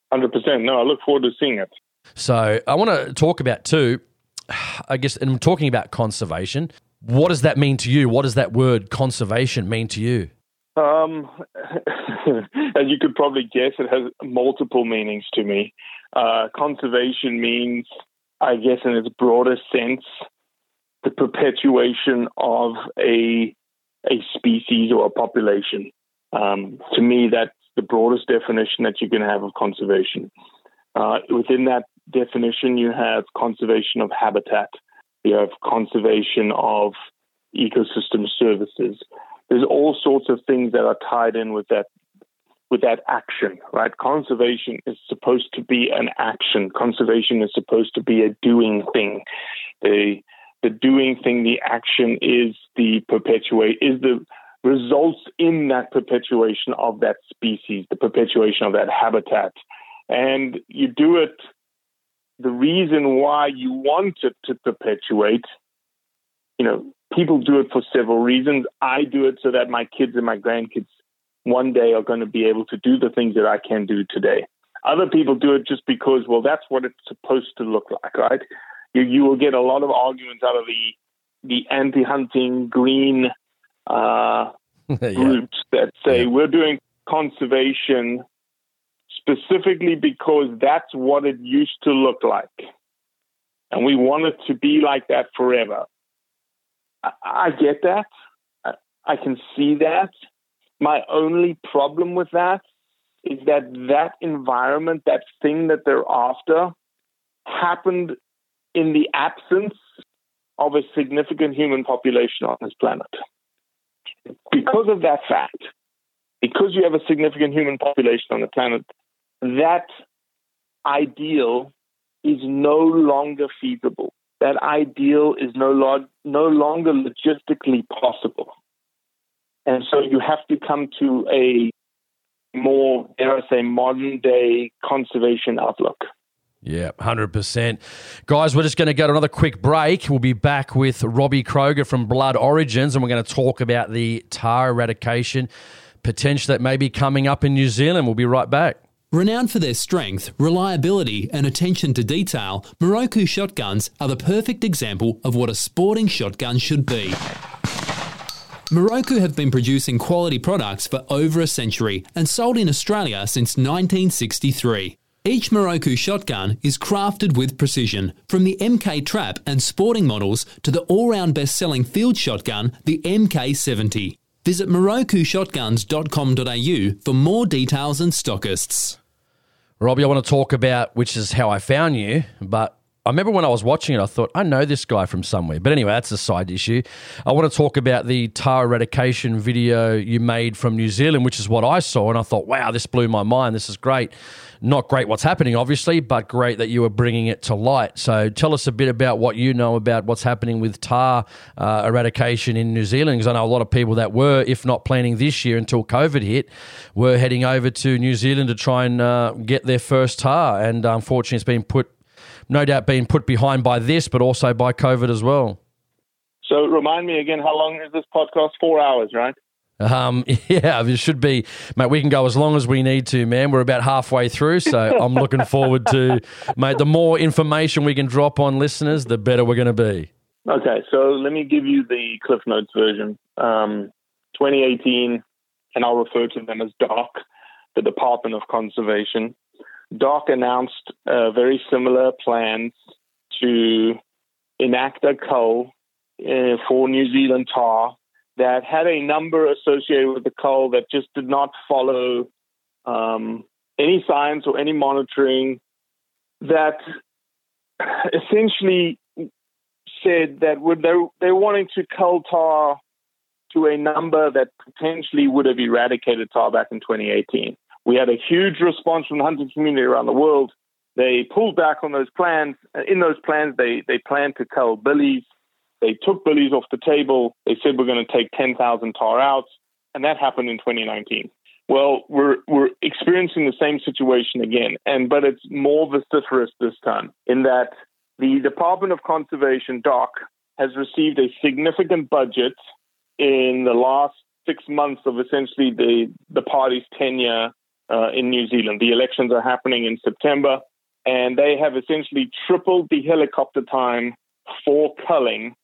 one hundred percent. No, I look forward to seeing it. So I want to talk about too, I guess, and I'm talking about conservation. What does that mean to you? What does that word conservation mean to you? Um, as you could probably guess, it has multiple meanings to me. Uh, conservation means, I guess in its broadest sense, the perpetuation of a a species or a population. Um, to me, that's the broadest definition that you can have of conservation. Uh, within that definition, you have conservation of habitat. You have conservation of ecosystem services. There's all sorts of things that are tied in with that with that action, right? Conservation is supposed to be an action. Conservation is supposed to be a doing thing. The the doing thing, the action is the perpetuate, is the results in that perpetuation of that species, the perpetuation of that habitat. And you do it, the reason why you want it to perpetuate, you know, people do it for several reasons. I do it so that my kids and my grandkids one day are going to be able to do the things that I can do today. Other people do it just because, well, that's what it's supposed to look like, right? You, you will get a lot of arguments out of the the anti-hunting green uh, yeah. groups that say yeah. we're doing conservation specifically because that's what it used to look like. And we want it to be like that forever. I, I get that. I, I can see that. My only problem with that is that that environment, that thing that they're after, happened in the absence of a significant human population on this planet. Because of that fact, because you have a significant human population on the planet, that ideal is no longer feasible. That ideal is no, lo- no longer logistically possible. And so you have to come to a more, dare I say, modern-day conservation outlook. Yeah, one hundred percent. Guys, we're just going to go to another quick break. We'll be back with Robbie Kroger from Blood Origins, and we're going to talk about the tar eradication potential that may be coming up in New Zealand. We'll be right back. Renowned for their strength, reliability and attention to detail, Miroku shotguns are the perfect example of what a sporting shotgun should be. Miroku have been producing quality products for over a century and sold in Australia since nineteen sixty-three. Each Miroku shotgun is crafted with precision, from the M K Trap and sporting models to the all-round best-selling field shotgun, the M K seventy. Visit miroku shotguns dot com dot a u for more details and stockists. Robbie, I want to talk about, which is how I found you, but I remember when I was watching it, I thought, I know this guy from somewhere. But anyway, that's a side issue. I want to talk about the tar eradication video you made from New Zealand, which is what I saw, and I thought, wow, this blew my mind. This is great. Not great what's happening, obviously, but great that you were bringing it to light. So tell us a bit about what you know about what's happening with tar uh, eradication in New Zealand, because I know a lot of people that were, if not planning this year until COVID hit, were heading over to New Zealand to try and uh, get their first tar, and unfortunately it's been put No doubt being put behind by this, but also by COVID as well. So remind me again, how long is this podcast? Four hours, right? Um, yeah, it should be. Mate, we can go as long as we need to, man. We're about halfway through, so I'm looking forward to, mate, the more information we can drop on listeners, the better we're going to be. Okay, so let me give you the Cliff Notes version. Um, twenty eighteen, and I'll refer to them as D A R C, the Department of Conservation. D A R C announced uh, very similar plans to enact a cull uh, for New Zealand tar that had a number associated with the cull that just did not follow um, any science or any monitoring, that essentially said that they're, they're wanting to cull tar to a number that potentially would have eradicated tar back in twenty eighteen. We had a huge response from the hunting community around the world. They pulled back on those plans. In those plans, they they planned to cull billies. They took billies off the table. They said we're going to take ten thousand tar out, and that happened in twenty nineteen. Well, we're we're experiencing the same situation again, and but it's more vociferous this time, in that the Department of Conservation, D O C, has received a significant budget in the last six months of essentially the, the party's tenure Uh, in New Zealand. The elections are happening in September, and they have essentially tripled the helicopter time for culling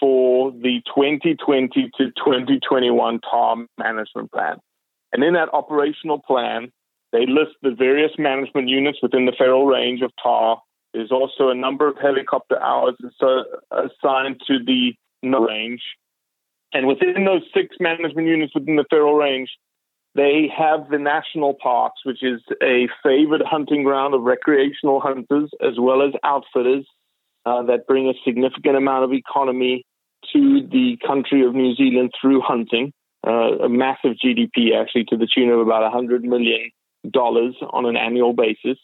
for the twenty twenty to twenty twenty-one tar management plan. And in that operational plan, they list the various management units within the federal range of tar. There's also a number of helicopter hours assigned to the range. And within those six management units within the federal range, they have the national parks, which is a favored hunting ground of recreational hunters as well as outfitters uh, that bring a significant amount of economy to the country of New Zealand through hunting, uh, a massive G D P actually to the tune of about one hundred million dollars on an annual basis.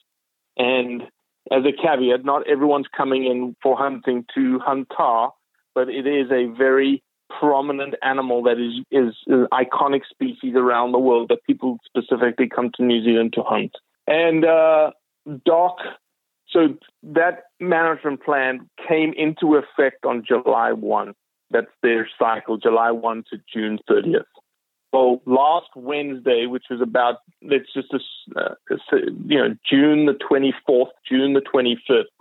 And as a caveat, not everyone's coming in for hunting to hunt tar, but it is a very prominent animal that is, is an iconic species around the world that people specifically come to New Zealand to hunt. And uh, D O C, so that management plan came into effect on July first. That's their cycle, July first to June thirtieth. Well, last Wednesday, which was about, let's just, uh, you know, June the twenty-fourth, June the twenty-fifth,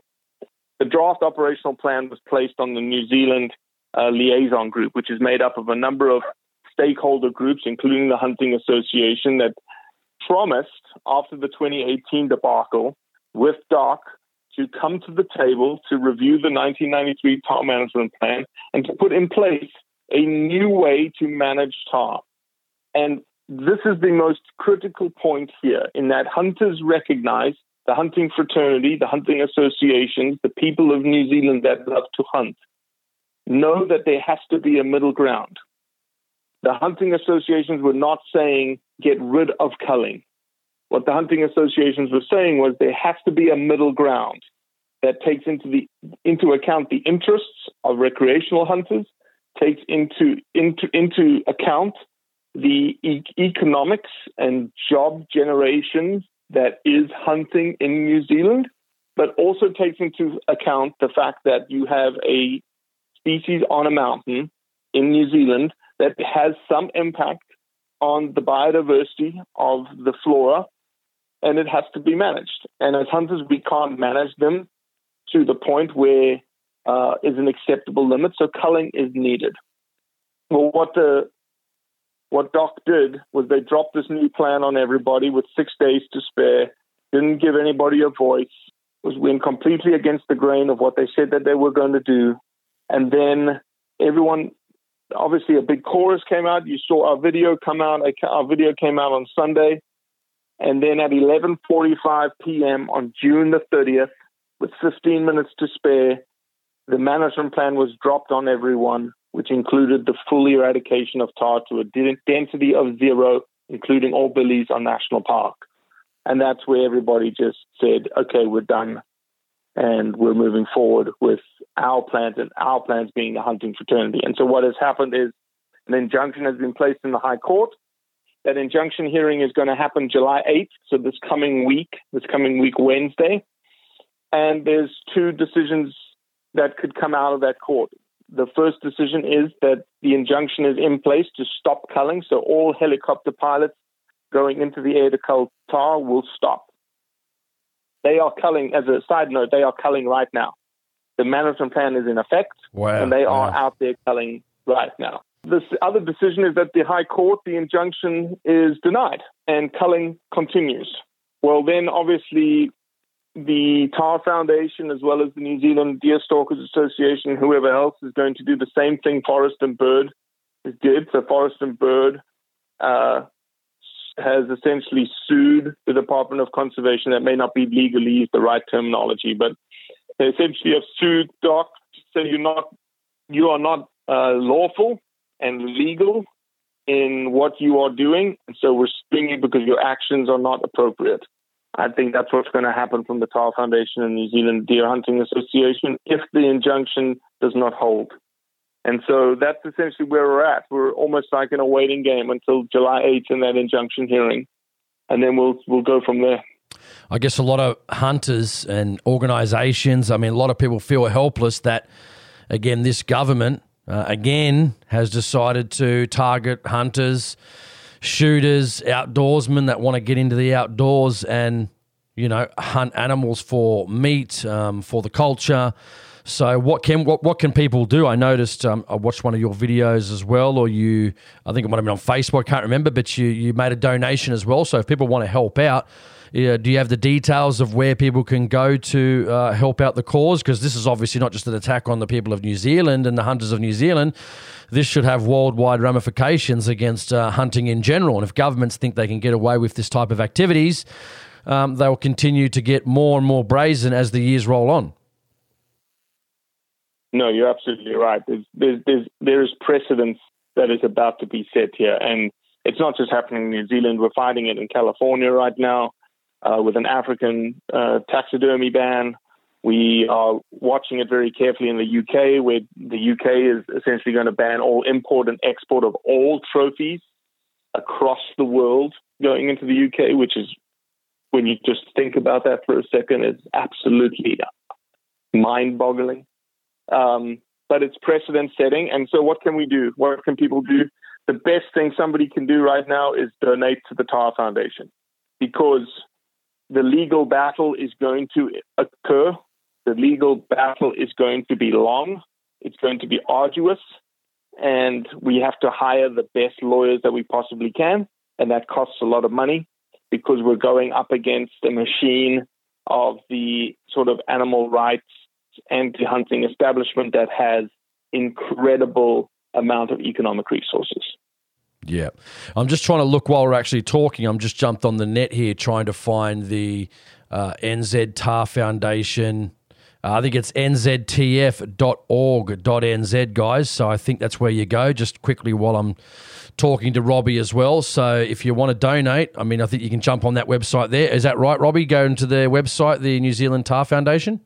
the draft operational plan was placed on the New Zealand Uh, liaison group, which is made up of a number of stakeholder groups, including the Hunting Association, that promised after the twenty eighteen debacle with D O C to come to the table to review the nineteen ninety-three tar management plan and to put in place a new way to manage tar. And this is the most critical point here, in that hunters recognize the hunting fraternity, the hunting associations, the people of New Zealand that love to hunt, know that there has to be a middle ground. The hunting associations were not saying, get rid of culling. What the hunting associations were saying was there has to be a middle ground that takes into the into account the interests of recreational hunters, takes into into, into account the e- economics and job generation that is hunting in New Zealand, but also takes into account the fact that you have a species on a mountain in New Zealand that has some impact on the biodiversity of the flora, and it has to be managed. And as hunters, we can't manage them to the point where uh, is an acceptable limit, so culling is needed. Well, what the What Doc did was they dropped this new plan on everybody with six days to spare, didn't give anybody a voice, was went completely against the grain of what they said that they were going to do. And then everyone, obviously a big chorus came out. You saw our video come out. Our video came out on Sunday. And then at eleven forty-five p.m. on June the thirtieth, with fifteen minutes to spare, the management plan was dropped on everyone, which included the full eradication of tar to a density of zero, including all billies on National Park. And that's where everybody just said, okay, we're done. And we're moving forward with our plans, and our plans being the hunting fraternity. And so what has happened is an injunction has been placed in the High Court. That injunction hearing is going to happen July eighth, so this coming week, this coming week Wednesday. And there's two decisions that could come out of that court. The first decision is that the injunction is in place to stop culling, so all helicopter pilots going into the air to cull tar will stop. They are culling, as a side note, they are culling right now. The management plan is in effect, wow, and they wow. are out there culling right now. The other decision is that the High Court, the injunction is denied, and culling continues. Well, then obviously the Tar Foundation, as well as the New Zealand Deer Stalkers Association, whoever else, is going to do the same thing Forest and Bird did. So Forest and Bird uh, has essentially sued the Department of Conservation. That may not be legally the right terminology, but they essentially have sued Doc, so you're not, you are not uh, lawful and legal in what you are doing, and so we're suing you because your actions are not appropriate. I think that's what's going to happen from the Tar Foundation and New Zealand Deer Hunting Association if the injunction does not hold. And so that's essentially where we're at. We're almost like in a waiting game until July eighth in that injunction hearing, and then we'll we'll go from there. I guess a lot of hunters and organisations, I mean, a lot of people feel helpless that, again, this government, uh, again, has decided to target hunters, shooters, outdoorsmen that want to get into the outdoors and, you know, hunt animals for meat, um, for the culture. So what can what, what can people do? I noticed um, I watched one of your videos as well, or you, I think it might have been on Facebook, I can't remember, but you, you made a donation as well. So if people want to help out, yeah, do you have the details of where people can go to uh, help out the cause? Because this is obviously not just an attack on the people of New Zealand and the hunters of New Zealand. This should have worldwide ramifications against uh, hunting in general. And if governments think they can get away with this type of activities, um, they'll continue to get more and more brazen as the years roll on. No, you're absolutely right. There's, there's, there's, there is precedence that is about to be set here. And it's not just happening in New Zealand. We're fighting it in California right now. Uh, with an African uh, taxidermy ban. We are watching it very carefully in the U K, where the U K is essentially going to ban all import and export of all trophies across the world going into the U K, which is, when you just think about that for a second, it's absolutely mind-boggling. Um, but it's precedent-setting, and so what can we do? What can people do? The best thing somebody can do right now is donate to the Tar Foundation, because the legal battle is going to occur. The legal battle is going to be long. It's going to be arduous. And we have to hire the best lawyers that we possibly can. And that costs a lot of money, because we're going up against the machine of the sort of animal rights anti-hunting establishment that has incredible amount of economic resources. Yeah. I'm just trying to look while we're actually talking. I'm just jumped on the net here trying to find the uh, N Z Tar Foundation. Uh, I think it's n z t f dot org dot n z, guys. So I think that's where you go, just quickly while I'm talking to Robbie as well. So if you want to donate, I mean, I think you can jump on that website there. Is that right, Robbie? Go into their website, the New Zealand Tar Foundation?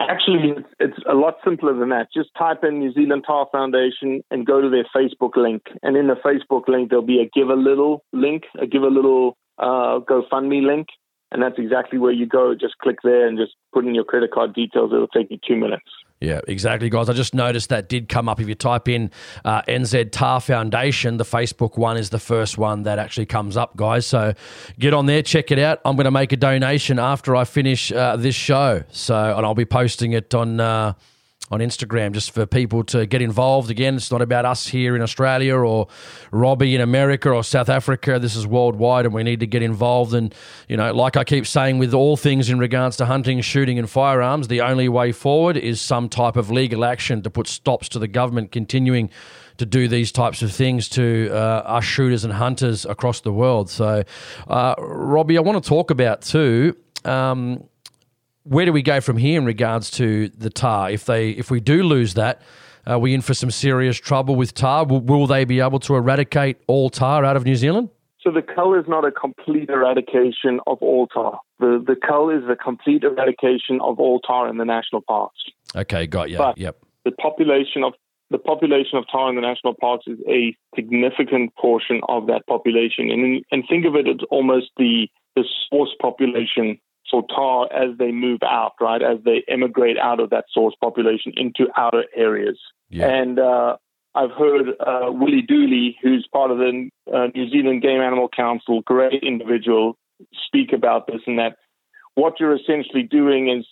Actually, it's, it's a lot simpler than that. Just type in New Zealand Tar Foundation and go to their Facebook link. And in the Facebook link, there'll be a Give a Little link, a Give a Little uh, GoFundMe link. And that's exactly where you go. Just click there and just put in your credit card details. It'll take you two minutes. Yeah, exactly, guys. I just noticed that did come up. If you type in uh, N Z Tar Foundation, the Facebook one is the first one that actually comes up, guys. So get on there, check it out. I'm going to make a donation after I finish uh, this show. So, and I'll be posting it on uh, on Instagram just for people to get involved. Again, it's not about us here in Australia or Robbie in America or South Africa. This is worldwide, and we need to get involved. And, you know, like I keep saying with all things in regards to hunting, shooting and firearms, the only way forward is some type of legal action to put stops to the government continuing to do these types of things to uh, us shooters and hunters across the world. So, uh, Robbie, I want to talk about too um, – where do we go from here in regards to the tar? If they, if we do lose that, are we in for some serious trouble with tar? Will, will they be able to eradicate all tar out of New Zealand? So the cull is not a complete eradication of all tar. The the cull is the complete eradication of all tar in the national parks. Okay, got you. But yep. The population of the population of tar in the national parks is a significant portion of that population, and and think of it as almost the the source population for tar as they move out, right, as they emigrate out of that source population into outer areas. Yeah. And uh, I've heard uh, Willie Dooley, who's part of the uh, New Zealand Game Animal Council, great individual, speak about this, and that what you're essentially doing is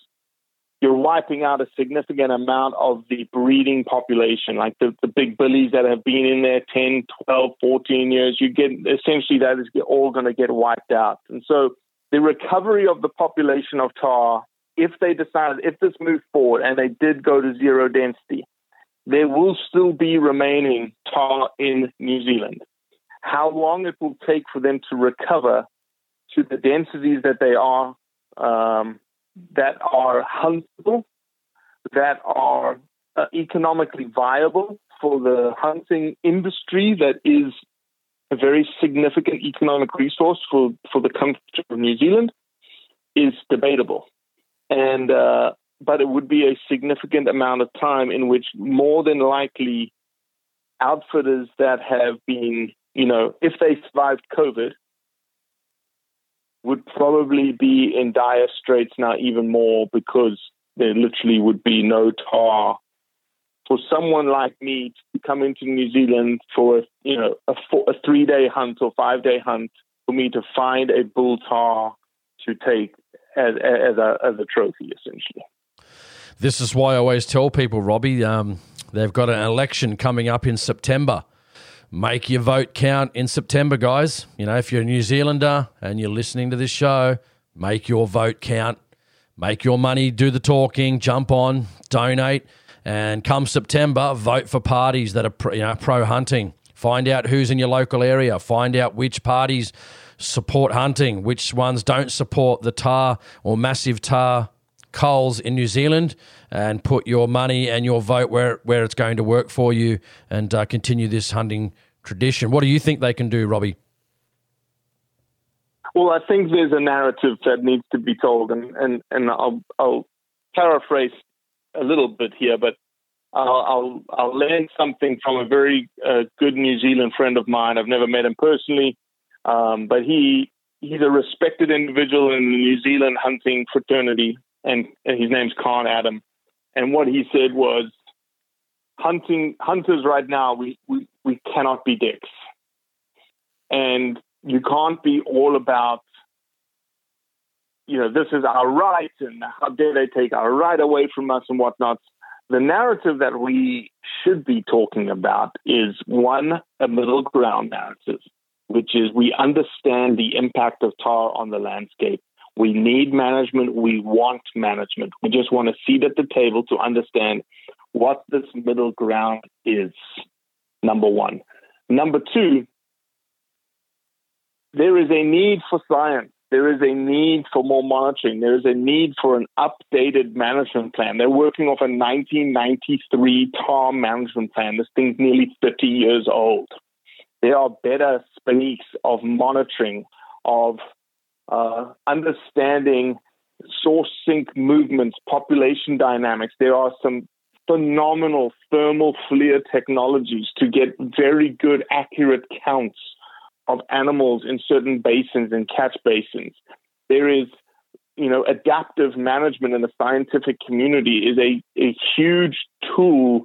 you're wiping out a significant amount of the breeding population, like the, the big billies that have been in there ten, twelve, fourteen years. You get essentially that is all going to get wiped out. And so the recovery of the population of tar, if they decided, if this moved forward and they did go to zero density, there will still be remaining tar in New Zealand. How long it will take for them to recover to the densities that they are, um, that are huntable, that are uh, economically viable for the hunting industry that is a very significant economic resource for, for the country of New Zealand, is debatable. And uh, but it would be a significant amount of time in which more than likely outfitters that have been, you know, if they survived COVID, would probably be in dire straits now even more, because there literally would be no tar for someone like me to come into New Zealand for, you know, a, four, a three-day hunt or five-day hunt, for me to find a bull tar to take as as a, as a trophy, essentially. This is why I always tell people, Robbie, um, they've got an election coming up in September. Make your vote count in September, guys. You know, if you're a New Zealander and you're listening to this show, make your vote count. Make your money, do the talking, jump on, donate. And come September, vote for parties that are, you know, pro-hunting. Find out who's in your local area. Find out which parties support hunting, which ones don't support the tar or massive tar culls in New Zealand, and put your money and your vote where, where it's going to work for you, and uh, continue this hunting tradition. What do you think they can do, Robbie? Well, I think there's a narrative that needs to be told, and, and, and I'll, I'll paraphrase a little bit here, but I'll, I'll, I'll learn something from a very uh, good New Zealand friend of mine. I've never met him personally, um, but he he's a respected individual in the New Zealand hunting fraternity, and, and his name's Carn Adam. And what he said was, "Hunting hunters right now, we, we, we cannot be dicks, and you can't be all about, you know, this is our right, and how dare they take our right away from us and whatnot." The narrative that we should be talking about is one, a middle ground narrative, which is we understand the impact of tar on the landscape. We need management. We want management. We just want a seat at the table to understand what this middle ground is. number one. Number two, there is a need for science. There is a need for more monitoring. There is a need for an updated management plan. They're working off a nineteen ninety-three T A R management plan. This thing's nearly thirty years old. There are better techniques of monitoring, of uh, understanding source sink movements, population dynamics. There are some phenomenal thermal FLIR technologies to get very good, accurate counts of animals in certain basins and catch basins. There is, you know, adaptive management in the scientific community is a, a huge tool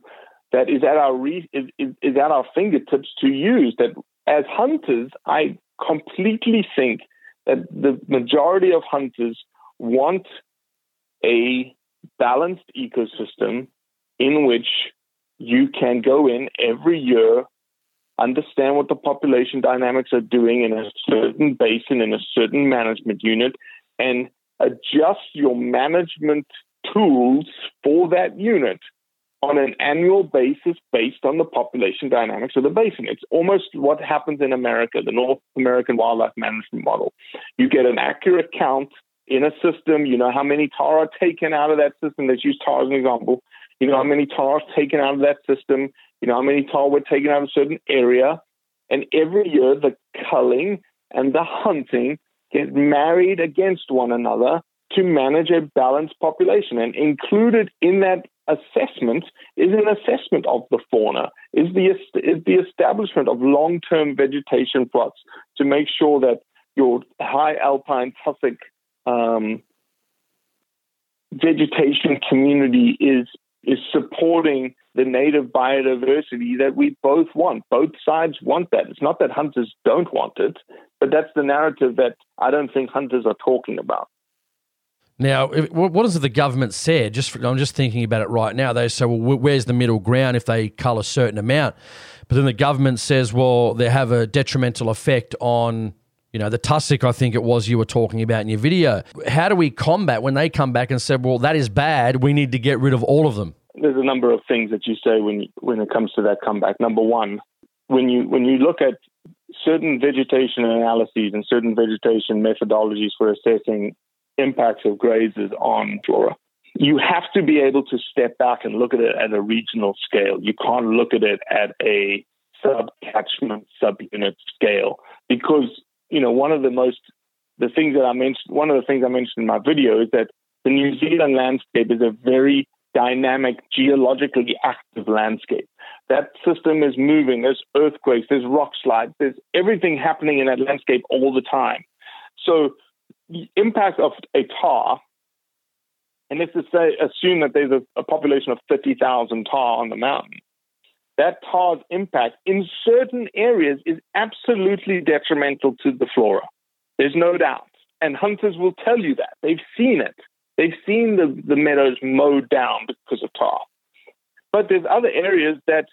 that is at our re- is, is, is at our fingertips to use. That as hunters, I completely think that the majority of hunters want a balanced ecosystem in which you can go in every year, understand what the population dynamics are doing in a certain basin, in a certain management unit, and adjust your management tools for that unit on an annual basis based on the population dynamics of the basin. It's almost what happens in America, the North American wildlife management model. You get an accurate count in a system. You know how many tar are taken out of that system. Let's use tar as an example. You know how many tar are taken out of that system. You know how many tar were taken out of a certain area. And every year, the culling and the hunting get married against one another to manage a balanced population. And included in that assessment is an assessment of the fauna, is the, is the establishment of long-term vegetation plots to make sure that your high alpine tussock um, vegetation community is is supporting the native biodiversity that we both want. Both sides want that. It's not that hunters don't want it, but that's the narrative that I don't think hunters are talking about. Now, what has the government said? Just for, I'm just thinking about it right now. They say, well, where's the middle ground if they cull a certain amount? But then the government says, well, they have a detrimental effect on, you know, the tussock, I think it was you were talking about in your video. How do we combat when they come back and say, well, that is bad, we need to get rid of all of them? There's a number of things that you say when you, when it comes to that comeback. Number one, when you when you look at certain vegetation analyses and certain vegetation methodologies for assessing impacts of grazers on flora, you have to be able to step back and look at it at a regional scale. You can't look at it at a sub-catchment, sub-unit scale, because, you know, one of the most, the things that I mentioned, one of the things I mentioned in my video is that the New Zealand landscape is a very dynamic, geologically active landscape. That system is moving. There's earthquakes, there's rock slides, there's everything happening in that landscape all the time. So the impact of a tar, and let's just say, assume that there's a, a population of fifty thousand tar on the mountain. That tar's impact in certain areas is absolutely detrimental to the flora. There's no doubt. And hunters will tell you that. They've seen it. They've seen the, the meadows mowed down because of tar. But there's other areas that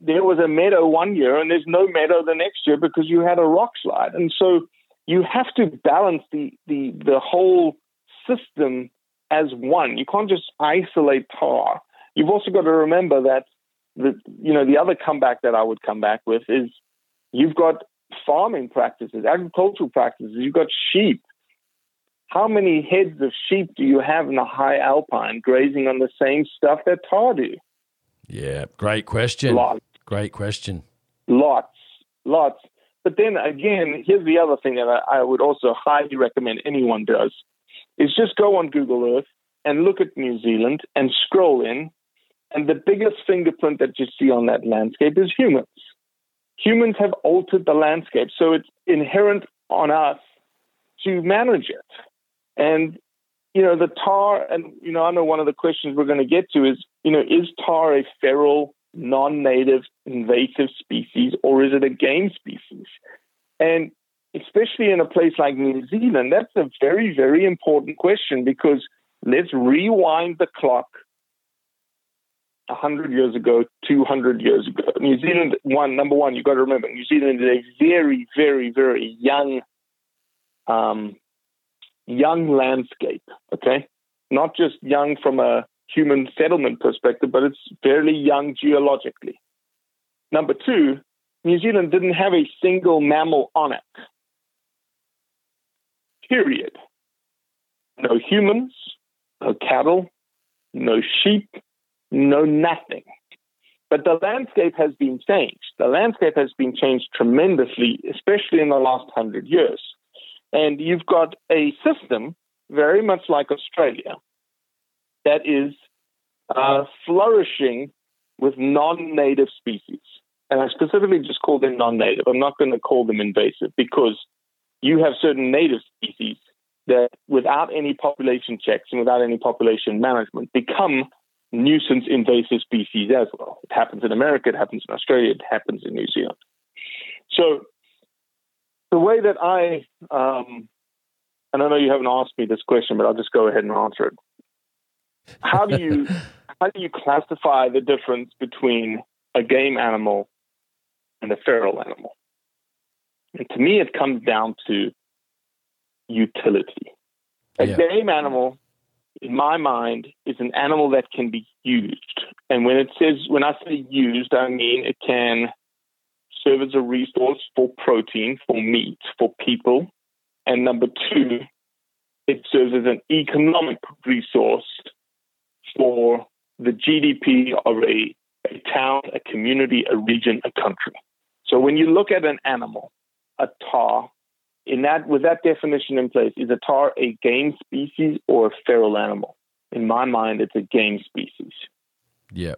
there was a meadow one year and there's no meadow the next year because you had a rock slide. And so you have to balance the, the, the whole system as one. You can't just isolate tar. You've also got to remember that The, you know, the other comeback that I would come back with is you've got farming practices, agricultural practices. You've got sheep. How many heads of sheep do you have in the high alpine grazing on the same stuff that tar do? Yeah, great question. Lots. Great question. Lots, lots. But then again, here's the other thing that I, I would also highly recommend anyone does is just go on Google Earth and look at New Zealand and scroll in. And the biggest fingerprint that you see on that landscape is humans. Humans have altered the landscape, so it's inherent on us to manage it. And, you know, the tar, and, you know, I know one of the questions we're going to get to is, you know, is tar a feral, non-native, invasive species, or is it a game species? And especially in a place like New Zealand, that's a very, very important question, because let's rewind the clock one hundred years ago, two hundred years ago. New Zealand, one, number one, you've got to remember, New Zealand is a very, very, very young um, young landscape, okay? Not just young from a human settlement perspective, but it's fairly young geologically. Number two, New Zealand didn't have a single mammal on it. Period. No humans, no cattle, no sheep, no nothing. But the landscape has been changed. The landscape has been changed tremendously, especially in the last hundred years. And you've got a system very much like Australia that is uh, flourishing with non-native species. And I specifically just call them non-native. I'm not going to call them invasive because you have certain native species that without any population checks and without any population management become nuisance invasive species as well. It happens in America, it happens in Australia, it happens in New Zealand. So the way that I, um, and I know you haven't asked me this question, but I'll just go ahead and answer it. How do you, how do you classify the difference between a game animal and a feral animal? And to me, it comes down to utility. A yeah. game animal, in my mind, is an animal that can be used. And when it says, when I say used, I mean it can serve as a resource for protein, for meat, for people. And number two, it serves as an economic resource for the G D P of a, a town, a community, a region, a country. So when you look at an animal, a tar, in that, with that definition in place, is a tar a game species or a feral animal? In my mind, it's a game species. Yeah.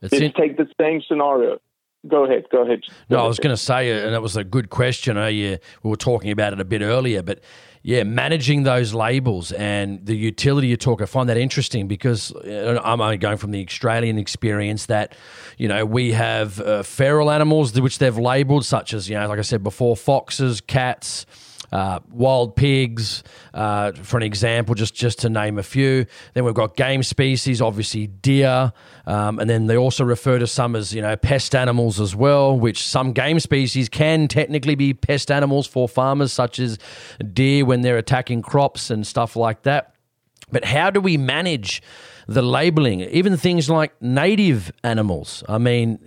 Let's in- take the same scenario. Go ahead, go ahead. Go no, ahead. I was going to say, and that was a good question. Uh, yeah, we were talking about it a bit earlier, but yeah, managing those labels and the utility you talk, I find that interesting because I'm only going from the Australian experience that, you know, we have uh, feral animals which they've labelled such as, you know, like I said before, foxes, cats, Uh, wild pigs, uh, for an example, just, just to name a few. Then we've got game species, obviously deer, um, and then they also refer to some as, you know, pest animals as well, which some game species can technically be pest animals for farmers, such as deer when they're attacking crops and stuff like that. But how do we manage the labelling, even things like native animals? I mean,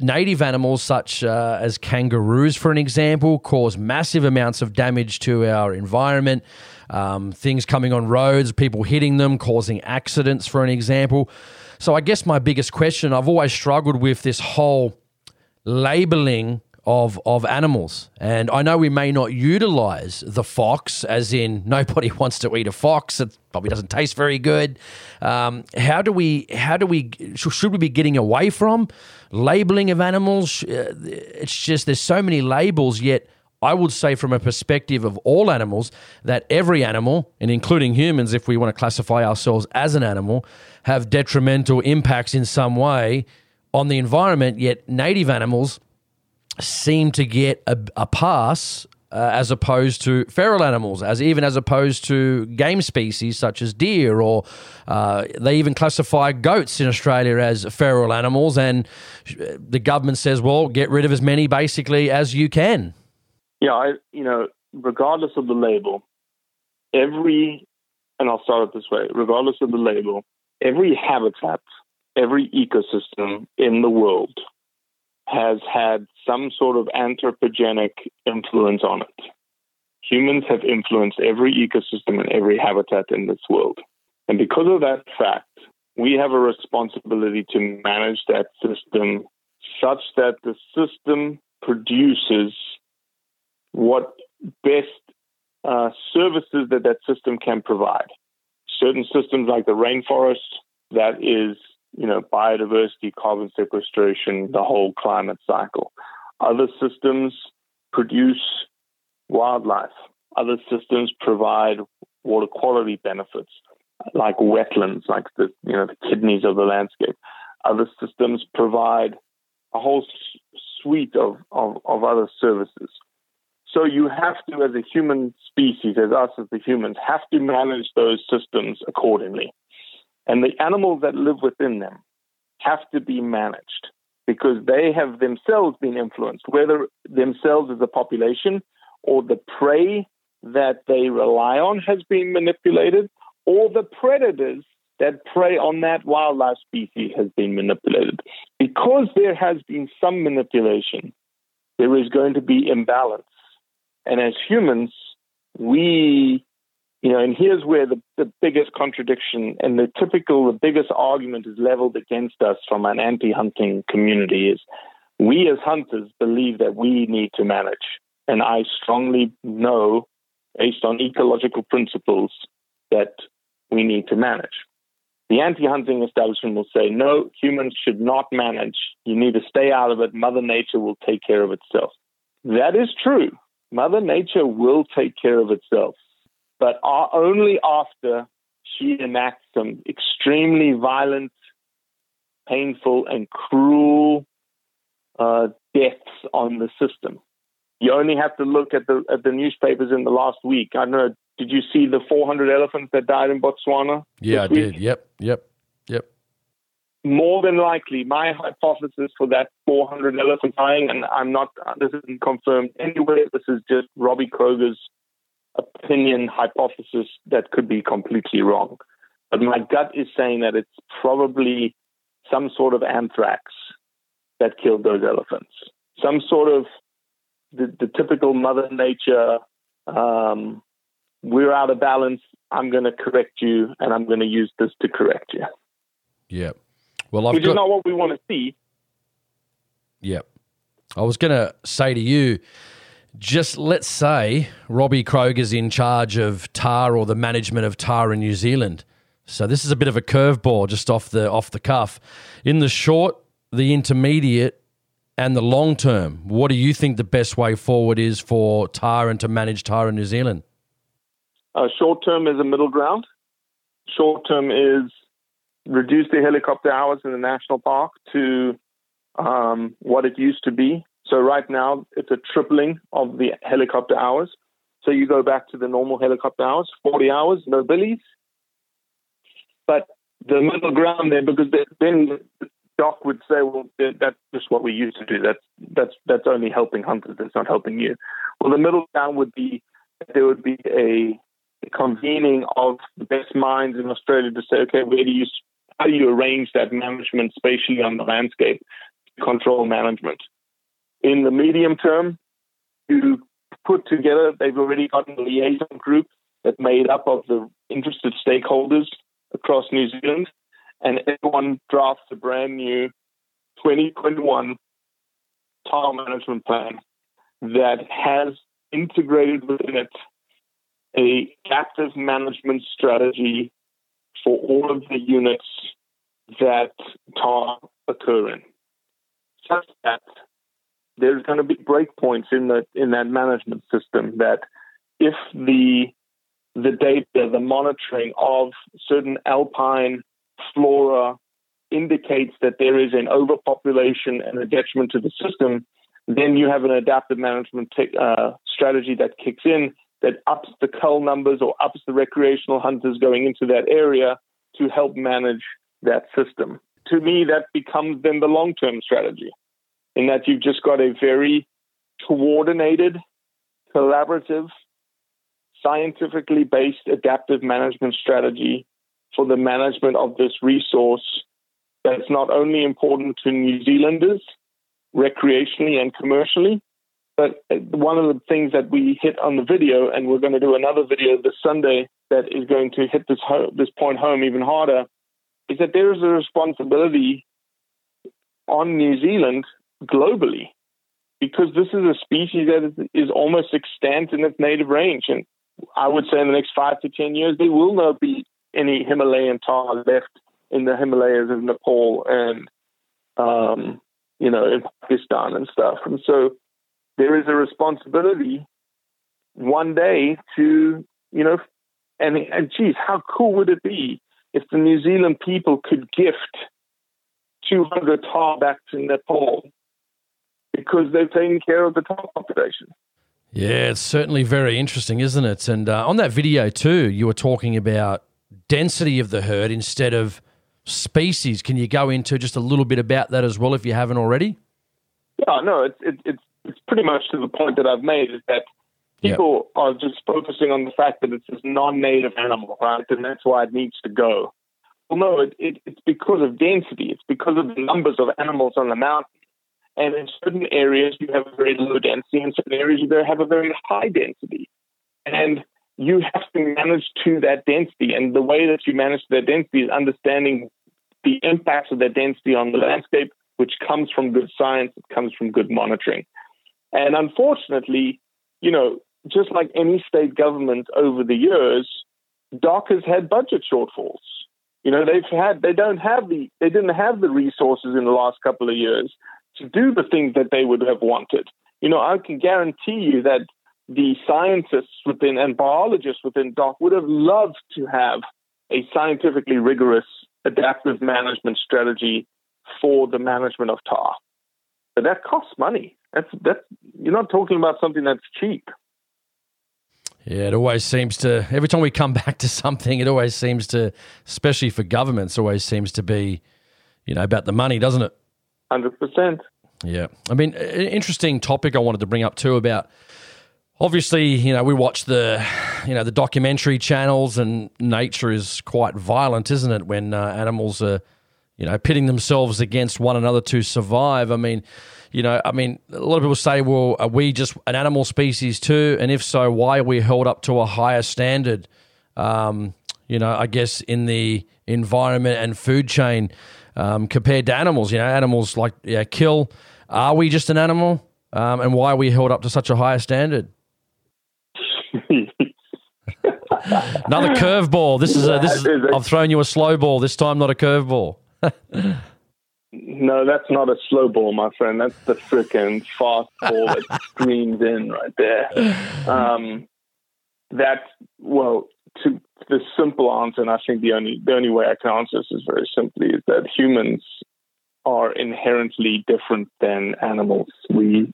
native animals such uh, as kangaroos, for an example, cause massive amounts of damage to our environment. Um, things coming on roads, people hitting them, causing accidents, for an example. So I guess my biggest question, I've always struggled with this whole labelling Of, of animals. And I know we may not utilize the fox, as in nobody wants to eat a fox. It probably doesn't taste very good. Um, how do we, how do we, should we be getting away from labeling of animals? It's just there's so many labels, yet I would say from a perspective of all animals that every animal, and including humans, if we want to classify ourselves as an animal, have detrimental impacts in some way on the environment, yet native animals seem to get a, a pass uh, as opposed to feral animals, as even as opposed to game species such as deer, or uh, they even classify goats in Australia as feral animals, and the government says, well, get rid of as many basically as you can. Yeah, I, you know, regardless of the label, every, and I'll start it this way, regardless of the label, every habitat, every ecosystem in the world has had some sort of anthropogenic influence on it. Humans have influenced every ecosystem and every habitat in this world. And because of that fact, we have a responsibility to manage that system such that the system produces what best uh, services that that system can provide. Certain systems like the rainforest, that is, you know, biodiversity, carbon sequestration, the whole climate cycle. Other systems produce wildlife. Other systems provide water quality benefits, like wetlands, like the, you know, the kidneys of the landscape. Other systems provide a whole suite of, of, of other services. So you have to, as a human species, as us as the humans, have to manage those systems accordingly. And the animals that live within them have to be managed because they have themselves been influenced, whether themselves as a population or the prey that they rely on has been manipulated, or the predators that prey on that wildlife species has been manipulated. Because there has been some manipulation, there is going to be imbalance. And as humans, we, you know, and here's where the, the biggest contradiction and the typical, the biggest argument is leveled against us from an anti-hunting community is we as hunters believe that we need to manage. And I strongly know, based on ecological principles, that we need to manage. The anti-hunting establishment will say, no, humans should not manage. You need to stay out of it. Mother Nature will take care of itself. That is true. Mother Nature will take care of itself, but only after she enacts some extremely violent, painful, and cruel uh, deaths on the system. You only have to look at the at the newspapers in the last week. I don't know. Did you see the four hundred elephants that died in Botswana? Yeah, I did. Yep, yep, yep. More than likely, my hypothesis for that four hundred elephant dying, and I'm not, this isn't confirmed anywhere. This is just Robbie Kroger's opinion hypothesis that could be completely wrong. But my gut is saying that it's probably some sort of anthrax that killed those elephants. Some sort of the, the typical Mother Nature, um, we're out of balance, I'm going to correct you, and I'm going to use this to correct you. Yeah. Well, I've Which got, is not what we want to see. Yeah. I was going to say to you, just let's say Robbie Kroger's in charge of tar or the management of tar in New Zealand. So this is a bit of a curveball just off the off the cuff. In the short, the intermediate, and the long term, what do you think the best way forward is for tar and to manage tar in New Zealand? Uh, short term is a middle ground. Short term is reduce the helicopter hours in the national park to um, what it used to be. So right now, it's a tripling of the helicopter hours. So you go back to the normal helicopter hours, forty hours, no billies. But the middle ground there, because then Doc would say, well, that's just what we used to do. That's, that's, that's only helping hunters. That's not helping you. Well, the middle ground would be there would be a convening of the best minds in Australia to say, okay, where do you, how do you arrange that management spatially on the landscape to control management? In the medium term, you put together, they've already got a liaison group that's made up of the interested stakeholders across New Zealand, and everyone drafts a brand new twenty twenty-one tar management plan that has integrated within it a captive management strategy for all of the units that tar occur in, such that there's going to be breakpoints in that in that management system. That if the the data, the monitoring of certain alpine flora indicates that there is an overpopulation and a detriment to the system, then you have an adaptive management te- uh, strategy that kicks in, that ups the cull numbers or ups the recreational hunters going into that area to help manage that system. To me, that becomes then the long-term strategy, in that you've just got a very coordinated, collaborative, scientifically based adaptive management strategy for the management of this resource that's not only important to New Zealanders recreationally and commercially. But one of the things that we hit on the video, and we're going to do another video this Sunday that is going to hit this ho- this point home even harder, is that there is a responsibility on New Zealand globally, because this is a species that is almost extant in its native range. And I would say in the next five to ten years, there will not be any Himalayan tar left in the Himalayas of Nepal and, um, you know, in Pakistan and stuff. And so there is a responsibility one day to, you know, and, and geez, how cool would it be if the New Zealand people could gift two hundred tar back to Nepal because they're taking care of the tar population? Yeah, it's certainly very interesting, isn't it? And uh, on that video too, you were talking about density of the herd instead of species. Can you go into just a little bit about that as well if you haven't already? Yeah, no, it's it, it's It's pretty much to the point that I've made, is that people yeah. are just focusing on the fact that it's this non-native animal, right? And that's why it needs to go. Well, no, it, it, it's because of density. It's because of the numbers of animals on the mountain. And in certain areas, you have a very low density. In certain areas, you have a very high density. And you have to manage to that density. And the way that you manage that density is understanding the impacts of that density on the landscape, which comes from good science, it comes from good monitoring. And unfortunately, you know, just like any state government over the years, D O C has had budget shortfalls. You know, they've had they don't have the they didn't have the resources in the last couple of years to do the things that they would have wanted. You know, I can guarantee you that the scientists within and biologists within D O C would have loved to have a scientifically rigorous adaptive management strategy for the management of tar. But that costs money. That's that you're not talking about something that's cheap. Yeah, it always seems to, every time we come back to something, it always seems to, especially for governments, always seems to be, you know, about the money, doesn't it? one hundred percent. Yeah. I mean, an interesting topic I wanted to bring up too about, obviously, you know, we watch the, you know, the documentary channels, and nature is quite violent, isn't it, when uh, animals are, you know, pitting themselves against one another to survive. I mean, you know, I mean, a lot of people say, well, are we just an animal species too? And if so, why are we held up to a higher standard, um, you know, I guess in the environment and food chain um, compared to animals? You know, animals like yeah, kill. Are we just an animal? Um, and why are we held up to such a higher standard? Another curveball. This is a, this is, I've thrown you a slow ball. This time, not a curveball. No, that's not a slow ball, my friend. That's the freaking fast ball that screams in right there. Um, that, well, to the simple answer, and I think the only the only way I can answer this is very simply, is that humans are inherently different than animals. We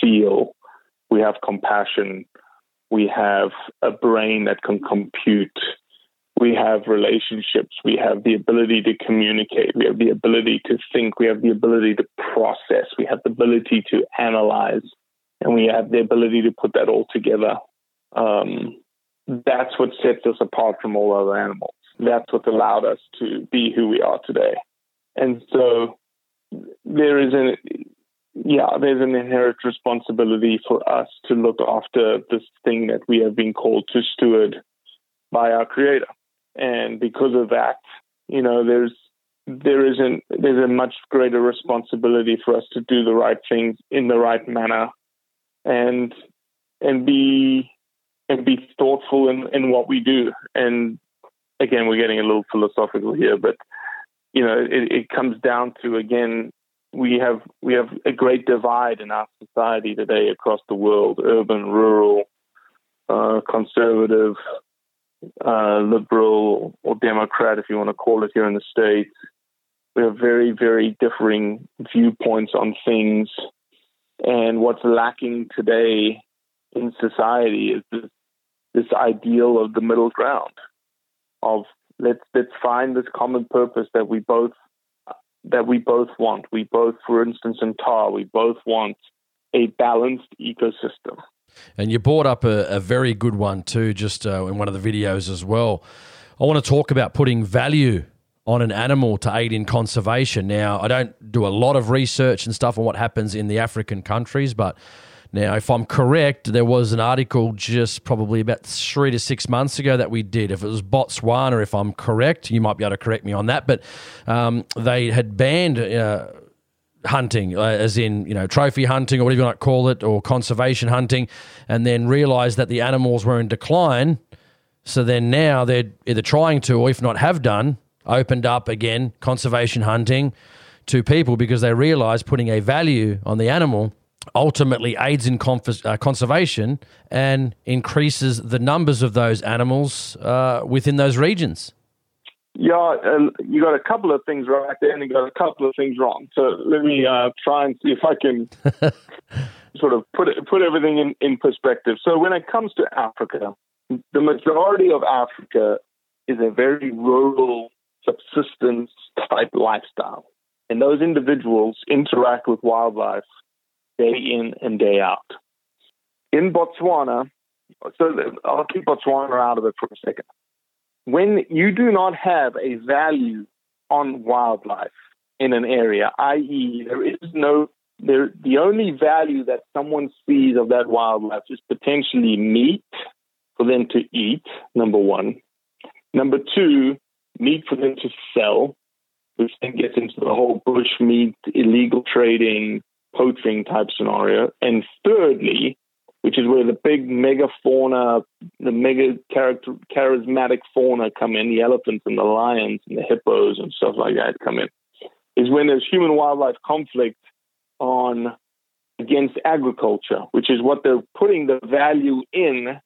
feel, we have compassion, we have a brain that can compute. We have relationships, we have the ability to communicate, we have the ability to think, we have the ability to process, we have the ability to analyze, and we have the ability to put that all together. Um, that's what sets us apart from all other animals. That's what allowed us to be who we are today. And so there is an, yeah, there's an inherent responsibility for us to look after this thing that we have been called to steward by our Creator. And because of that, you know, there's there isn't there's a much greater responsibility for us to do the right things in the right manner, and and be and be thoughtful in, in what we do. And again, we're getting a little philosophical here, but you know, it, it comes down to, again, we have we have a great divide in our society today across the world: urban, rural, uh, conservative. Uh, liberal or Democrat, if you want to call it, here in the States. We have very, very differing viewpoints on things. And what's lacking today in society is this, this ideal of the middle ground, of let's let's find this common purpose that we both that we both want. We both, for instance, in tar, we both want a balanced ecosystem. And you brought up a, a very good one too, just uh, in one of the videos as well. I want to talk about putting value on an animal to aid in conservation. Now, I don't do a lot of research and stuff on what happens in the African countries, but now if I'm correct, there was an article just probably about three to six months ago that we did. If it was Botswana, if I'm correct, you might be able to correct me on that, but um, they had banned uh, hunting, uh, as in, you know, trophy hunting or whatever you want to call it, or conservation hunting, and then realised that the animals were in decline. So then now they're either trying to, or if not have done, opened up again conservation hunting to people because they realise putting a value on the animal ultimately aids in conf- uh, conservation and increases the numbers of those animals uh, within those regions. Yeah, uh, you got a couple of things right there, and you got a couple of things wrong. So let me uh, try and see if I can sort of put it, put everything in, in perspective. So when it comes to Africa, the majority of Africa is a very rural subsistence type lifestyle, and those individuals interact with wildlife day in and day out. In Botswana, so I'll keep Botswana out of it for a second. when you do not have a value on wildlife in an area, that is, there is no, there, the only value that someone sees of that wildlife is potentially meat for them to eat, number one. Number two, meat for them to sell, which then gets into the whole bush meat, illegal trading, poaching type scenario. And thirdly, which is where the big mega fauna, the mega character, charismatic fauna come in, the elephants and the lions and the hippos and stuff like that come in, is when there's human-wildlife conflict on against agriculture, which is what they're putting the value in,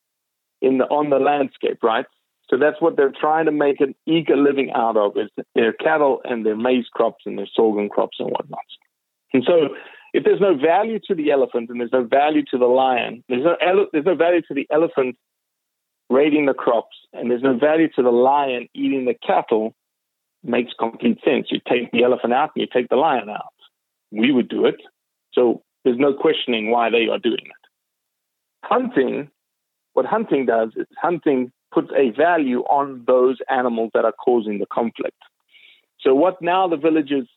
in the on the landscape, right? So that's what they're trying to make an eco living out of, is their cattle and their maize crops and their sorghum crops and whatnot. And so if there's no value to the elephant and there's no value to the lion, there's no ele- there's no value to the elephant raiding the crops, and there's no value to the lion eating the cattle, makes complete sense. You take the elephant out and you take the lion out. We would do it. So there's no questioning why they are doing it. Hunting, what hunting does is hunting puts a value on those animals that are causing the conflict. So what now the villagers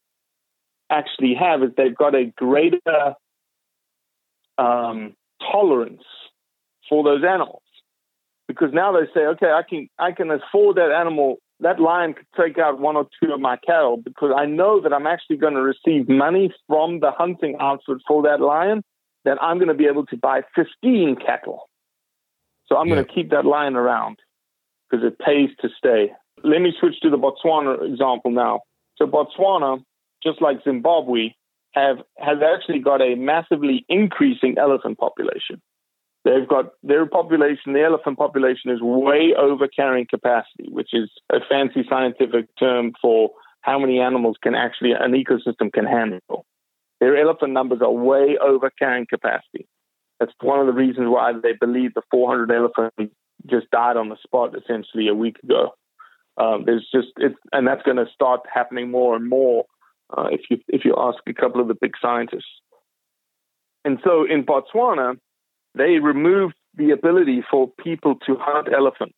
actually have is they've got a greater um, tolerance for those animals, because now they say, okay, I can I can afford that animal. That lion could take out one or two of my cattle because I know that I'm actually going to receive money from the hunting outfit for that lion, that I'm going to be able to buy fifteen cattle. So I'm yeah. going to keep that lion around because it pays to stay. Let me switch to the Botswana example now. So Botswana, just like Zimbabwe, have has actually got a massively increasing elephant population. They've got their population, the elephant population is way over carrying capacity, which is a fancy scientific term for how many animals can actually an ecosystem can handle. Their elephant numbers are way over carrying capacity. That's one of the reasons why they believe the four hundred elephants just died on the spot essentially a week ago. Um, there's just it's, and that's going to start happening more and more uh, if you if you ask a couple of the big scientists. And so in Botswana, they removed the ability for people to hunt elephants.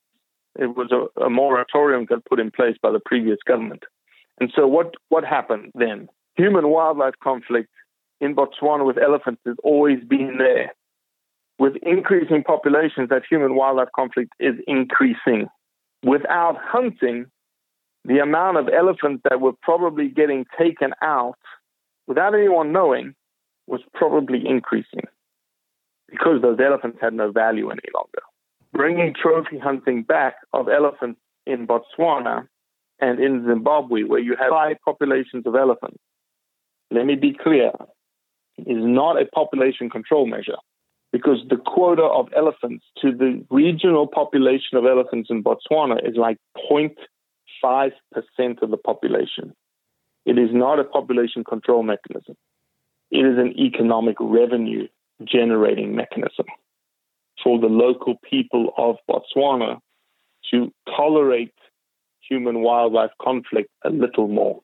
It was a, a moratorium got put in place by the previous government. And so what, what happened then? Human-wildlife conflict in Botswana with elephants has always been there. With increasing populations, that human-wildlife conflict is increasing. Without hunting, the amount of elephants that were probably getting taken out, without anyone knowing, was probably increasing, because those elephants had no value any longer. Bringing trophy hunting back of elephants in Botswana and in Zimbabwe, where you have high populations of elephants, let me be clear, is not a population control measure, because the quota of elephants to the regional population of elephants in Botswana is like zero point five percent of the population. It is not a population control mechanism. It is an economic revenue generating mechanism for the local people of Botswana to tolerate human-wildlife conflict a little more.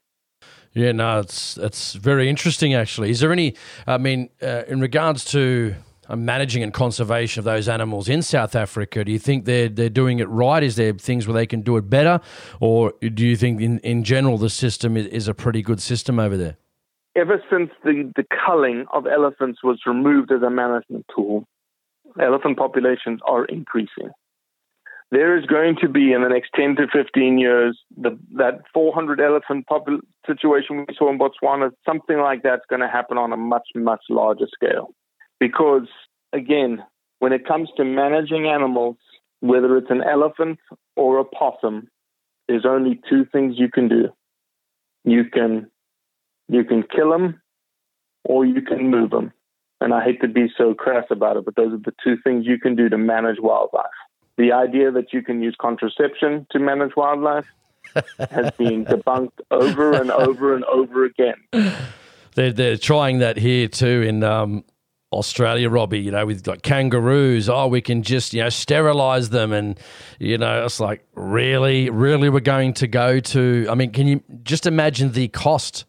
Yeah, no, it's it's very interesting actually. Is there any, I mean, uh, in regards to uh, managing and conservation of those animals in South Africa, do you think they're they're doing it right? Is there things where they can do it better? Or do you think in, in general the system is, is a pretty good system over there? Ever since the, the culling of elephants was removed as a management tool, elephant populations are increasing. There is going to be, in the next ten to fifteen years, the, that four hundred elephant popul- situation we saw in Botswana, something like that's going to happen on a much, much larger scale. Because, again, when it comes to managing animals, whether it's an elephant or a possum, there's only two things you can do. You can... You can kill them or you can move them. And I hate to be so crass about it, but those are the two things you can do to manage wildlife. The idea that you can use contraception to manage wildlife has been debunked over and over and over again. They're, they're trying that here too in um, Australia, Robbie, you know, with like kangaroos. Oh, we can just, you know, sterilize them. And, you know, it's like, really, really we're going to go to, I mean, can you just imagine the cost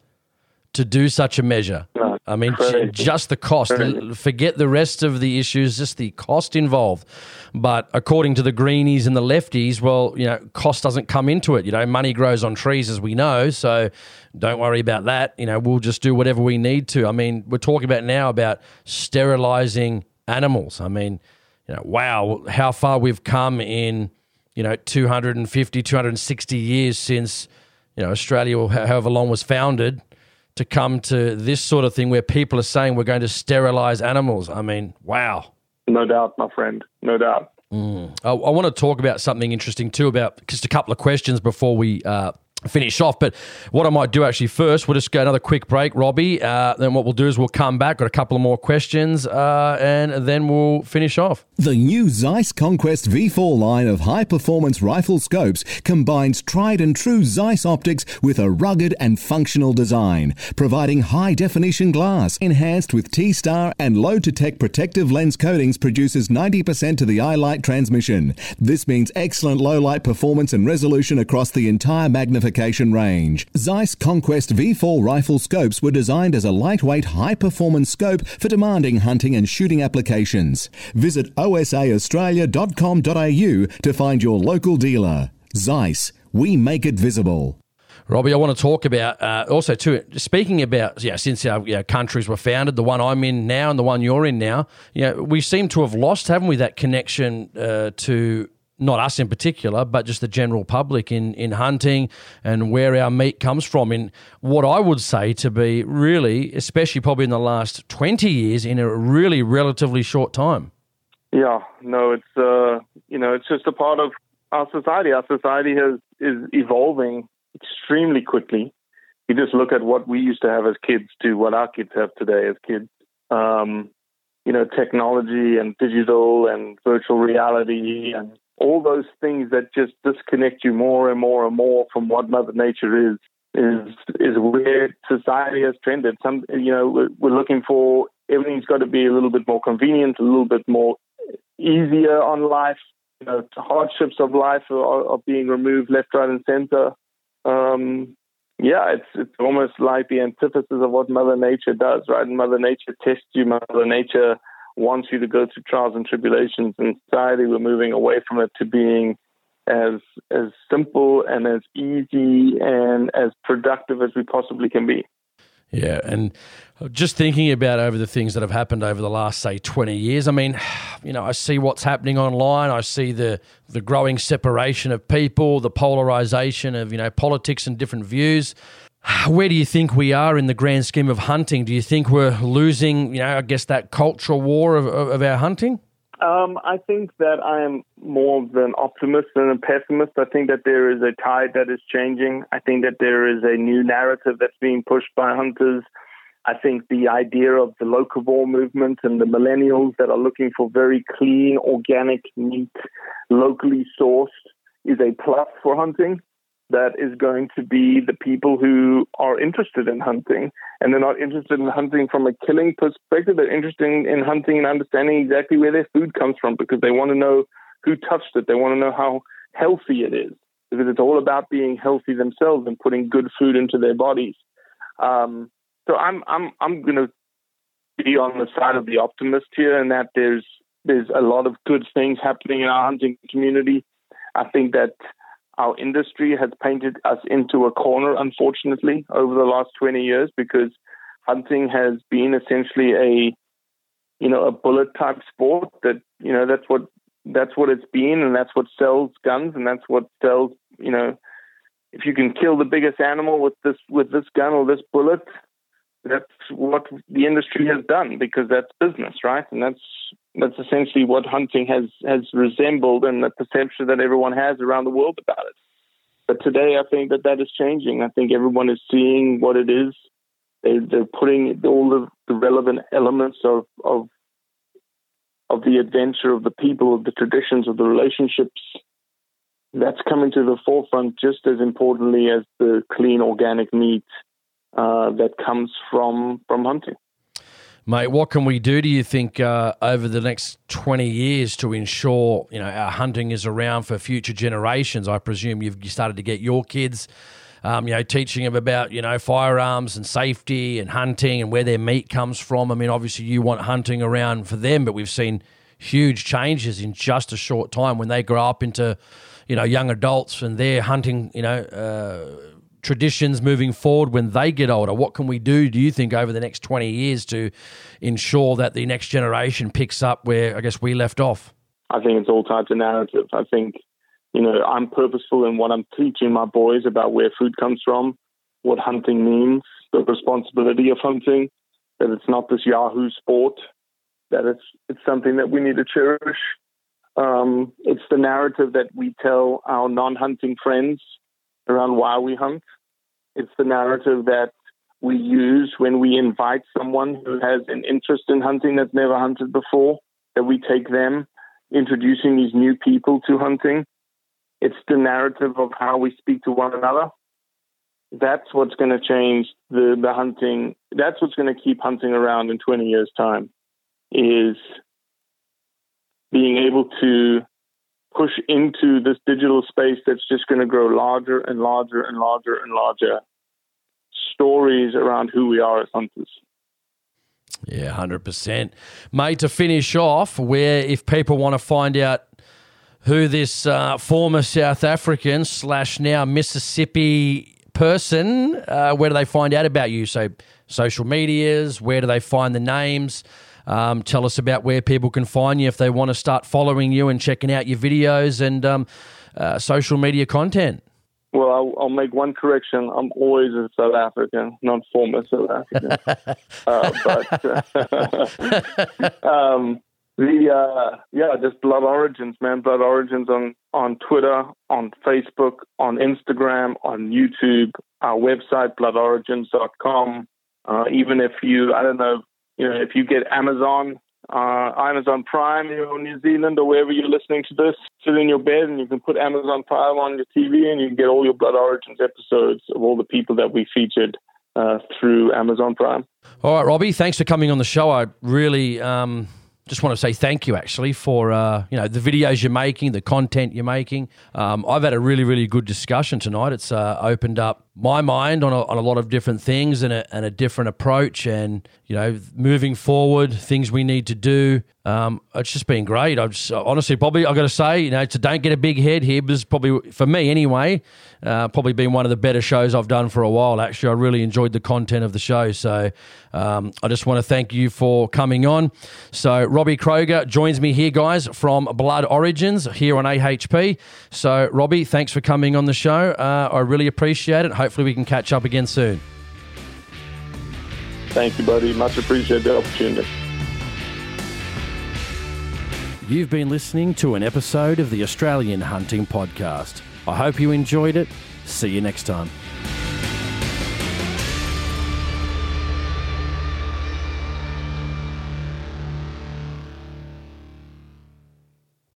to do such a measure? No. I mean, Crazy. just the cost. Crazy. Forget the rest of the issues, just the cost involved. But according to the greenies and the lefties, well, you know, cost doesn't come into it. You know, money grows on trees, as we know, so don't worry about that. You know, we'll just do whatever we need to. I mean, we're talking about now about sterilizing animals. I mean, you know, wow, how far we've come in, you know, two hundred fifty, two hundred sixty years since, you know, Australia, or however long, was founded, to come to this sort of thing where people are saying we're going to sterilize animals. I mean, wow. No doubt, my friend. No doubt. Mm. I, I want to talk about something interesting too, about just a couple of questions before we uh, finish off. But what I might do actually first, we'll just go another quick break, Robbie. Uh, then what we'll do is we'll come back, got a couple of more questions, uh, and then we'll finish off. The new Zeiss Conquest V four line of high-performance rifle scopes combines tried-and-true Zeiss optics with a rugged and functional design, providing high-definition glass enhanced with T-Star and low-to-tech protective lens coatings produces ninety percent to the eye light transmission. This means excellent low-light performance and resolution across the entire magnification range. Zeiss Conquest V four rifle scopes were designed as a lightweight, high-performance scope for demanding hunting and shooting applications. Visit o s a australia dot com dot a u to find your local dealer. Zeiss, we make it visible. Robbie, I want to talk about uh, also too. Speaking about yeah, since our you know, countries were founded, the one I'm in now and the one you're in now, you know, we seem to have lost, haven't we, that connection uh, to. Not us in particular, but just the general public in, in hunting and where our meat comes from in what I would say to be really, especially probably in the last twenty years, in a really relatively short time. Yeah, no, it's, uh, you know, it's just a part of our society. Our society has is evolving extremely quickly. You just look at what we used to have as kids to what our kids have today as kids. Um, you know, technology and digital and virtual reality and all those things that just disconnect you more and more and more from what Mother Nature is, is is where society has trended. Some, you know, we're, we're looking for everything's got to be a little bit more convenient, a little bit more easier on life. You know, hardships of life are, are being removed left, right, and center. Um, yeah, it's it's almost like the antithesis of what Mother Nature does, right? And Mother Nature tests you. Mother Nature wants you to go through trials and tribulations, and society, we're moving away from it to being as as simple and as easy and as productive as we possibly can be. Yeah, and just thinking about over the things that have happened over the last, say, twenty years, I mean, you know, I see what's happening online. I see the, the growing separation of people, the polarization of, you know, politics and different views. Where do you think we are in the grand scheme of hunting? Do you think we're losing, you know, I guess that cultural war of, of, of our hunting? Um, I think that I am more of an optimist than a pessimist. I think that there is a tide that is changing. I think that there is a new narrative that's being pushed by hunters. I think the idea of the locavore movement and the millennials that are looking for very clean, organic meat, locally sourced, is a plus for hunting. That is going to be the people who are interested in hunting. And they're not interested in hunting from a killing perspective. They're interested in hunting and understanding exactly where their food comes from because they want to know who touched it. They want to know how healthy it is because it's all about being healthy themselves and putting good food into their bodies. Um, so I'm I'm I'm going to be on the side of the optimist here and that there's there's a lot of good things happening in our hunting community. I think that our industry has painted us into a corner, unfortunately, over the last twenty years because hunting has been essentially a, you know, a bullet type sport that, you know, that's what that's what it's been and that's what sells guns and that's what sells, you know, if you can kill the biggest animal with this with this gun or this bullet, that's what the industry has done because that's business, right? And that's that's essentially what hunting has, has resembled and the perception that everyone has around the world about it. But today, I think that that is changing. I think everyone is seeing what it is. They, they're putting all of the relevant elements of, of, of the adventure, of the people, of the traditions, of the relationships. That's coming to the forefront just as importantly as the clean organic meat uh, that comes from, from hunting. Mate, what can we do, do you think, uh, over the next twenty years to ensure, you know, our hunting is around for future generations? I presume you've started to get your kids um, you know, teaching them about, you know, firearms and safety and hunting and where their meat comes from. I mean, obviously you want hunting around for them, but we've seen huge changes in just a short time when they grow up into, you know, young adults and their hunting, you know, uh, traditions moving forward when they get older. What can we do, do you think, over the next twenty years to ensure that the next generation picks up where, I guess, we left off? I think it's all types of narrative. I think, you know, I'm purposeful in what I'm teaching my boys about where food comes from, what hunting means, the responsibility of hunting, that it's not this Yahoo sport, that it's it's something that we need to cherish. Um, it's the narrative that we tell our non-hunting friends around why we hunt. It's the narrative that we use when we invite someone who has an interest in hunting that's never hunted before, that we take them, introducing these new people to hunting. It's the narrative of how we speak to one another. That's what's going to change the, the hunting. That's what's going to keep hunting around in twenty years' time, is being able to push into this digital space that's just going to grow larger and larger and larger and larger stories around who we are as hunters. Yeah, one hundred percent. Mate, to finish off, where if people want to find out who this uh, former South African slash now Mississippi person, uh, where do they find out about you? So social medias, where do they find the names? Um, tell us about where people can find you if they want to start following you and checking out your videos and um, uh, social media content. Well, I'll, I'll make one correction. I'm always a South African, not former South African. uh, but um, the uh, yeah, just Blood Origins, man. Blood Origins on, on Twitter, on Facebook, on Instagram, on YouTube, our website, blood origins dot com. Uh, even if you, I don't know, You know, if you get Amazon, uh, Amazon Prime, you're in New Zealand or wherever you're listening to this, sit in your bed and you can put Amazon Prime on your T V and you can get all your Blood Origins episodes of all the people that we featured uh, through Amazon Prime. All right, Robbie, thanks for coming on the show. I really um, just want to say thank you, actually, for, uh, you know, the videos you're making, the content you're making. Um, I've had a really, really good discussion tonight. It's uh, opened up my mind on a, on a lot of different things and a, and a different approach and, you know, moving forward, things we need to do. Um, it's just been great. I've just, honestly, Bobby, I've got to say, you know, to don't get a big head here, but it's probably, for me anyway, uh, probably been one of the better shows I've done for a while. Actually, I really enjoyed the content of the show. So um, I just want to thank you for coming on. So Robbie Kroger joins me here, guys, from Blood Origins here on A H P. So Robbie, thanks for coming on the show. Uh, I really appreciate it. Hope Hopefully we can catch up again soon. Thank you, buddy. Much appreciate the opportunity. You've been listening to an episode of the Australian Hunting Podcast. I hope you enjoyed it. See you next time.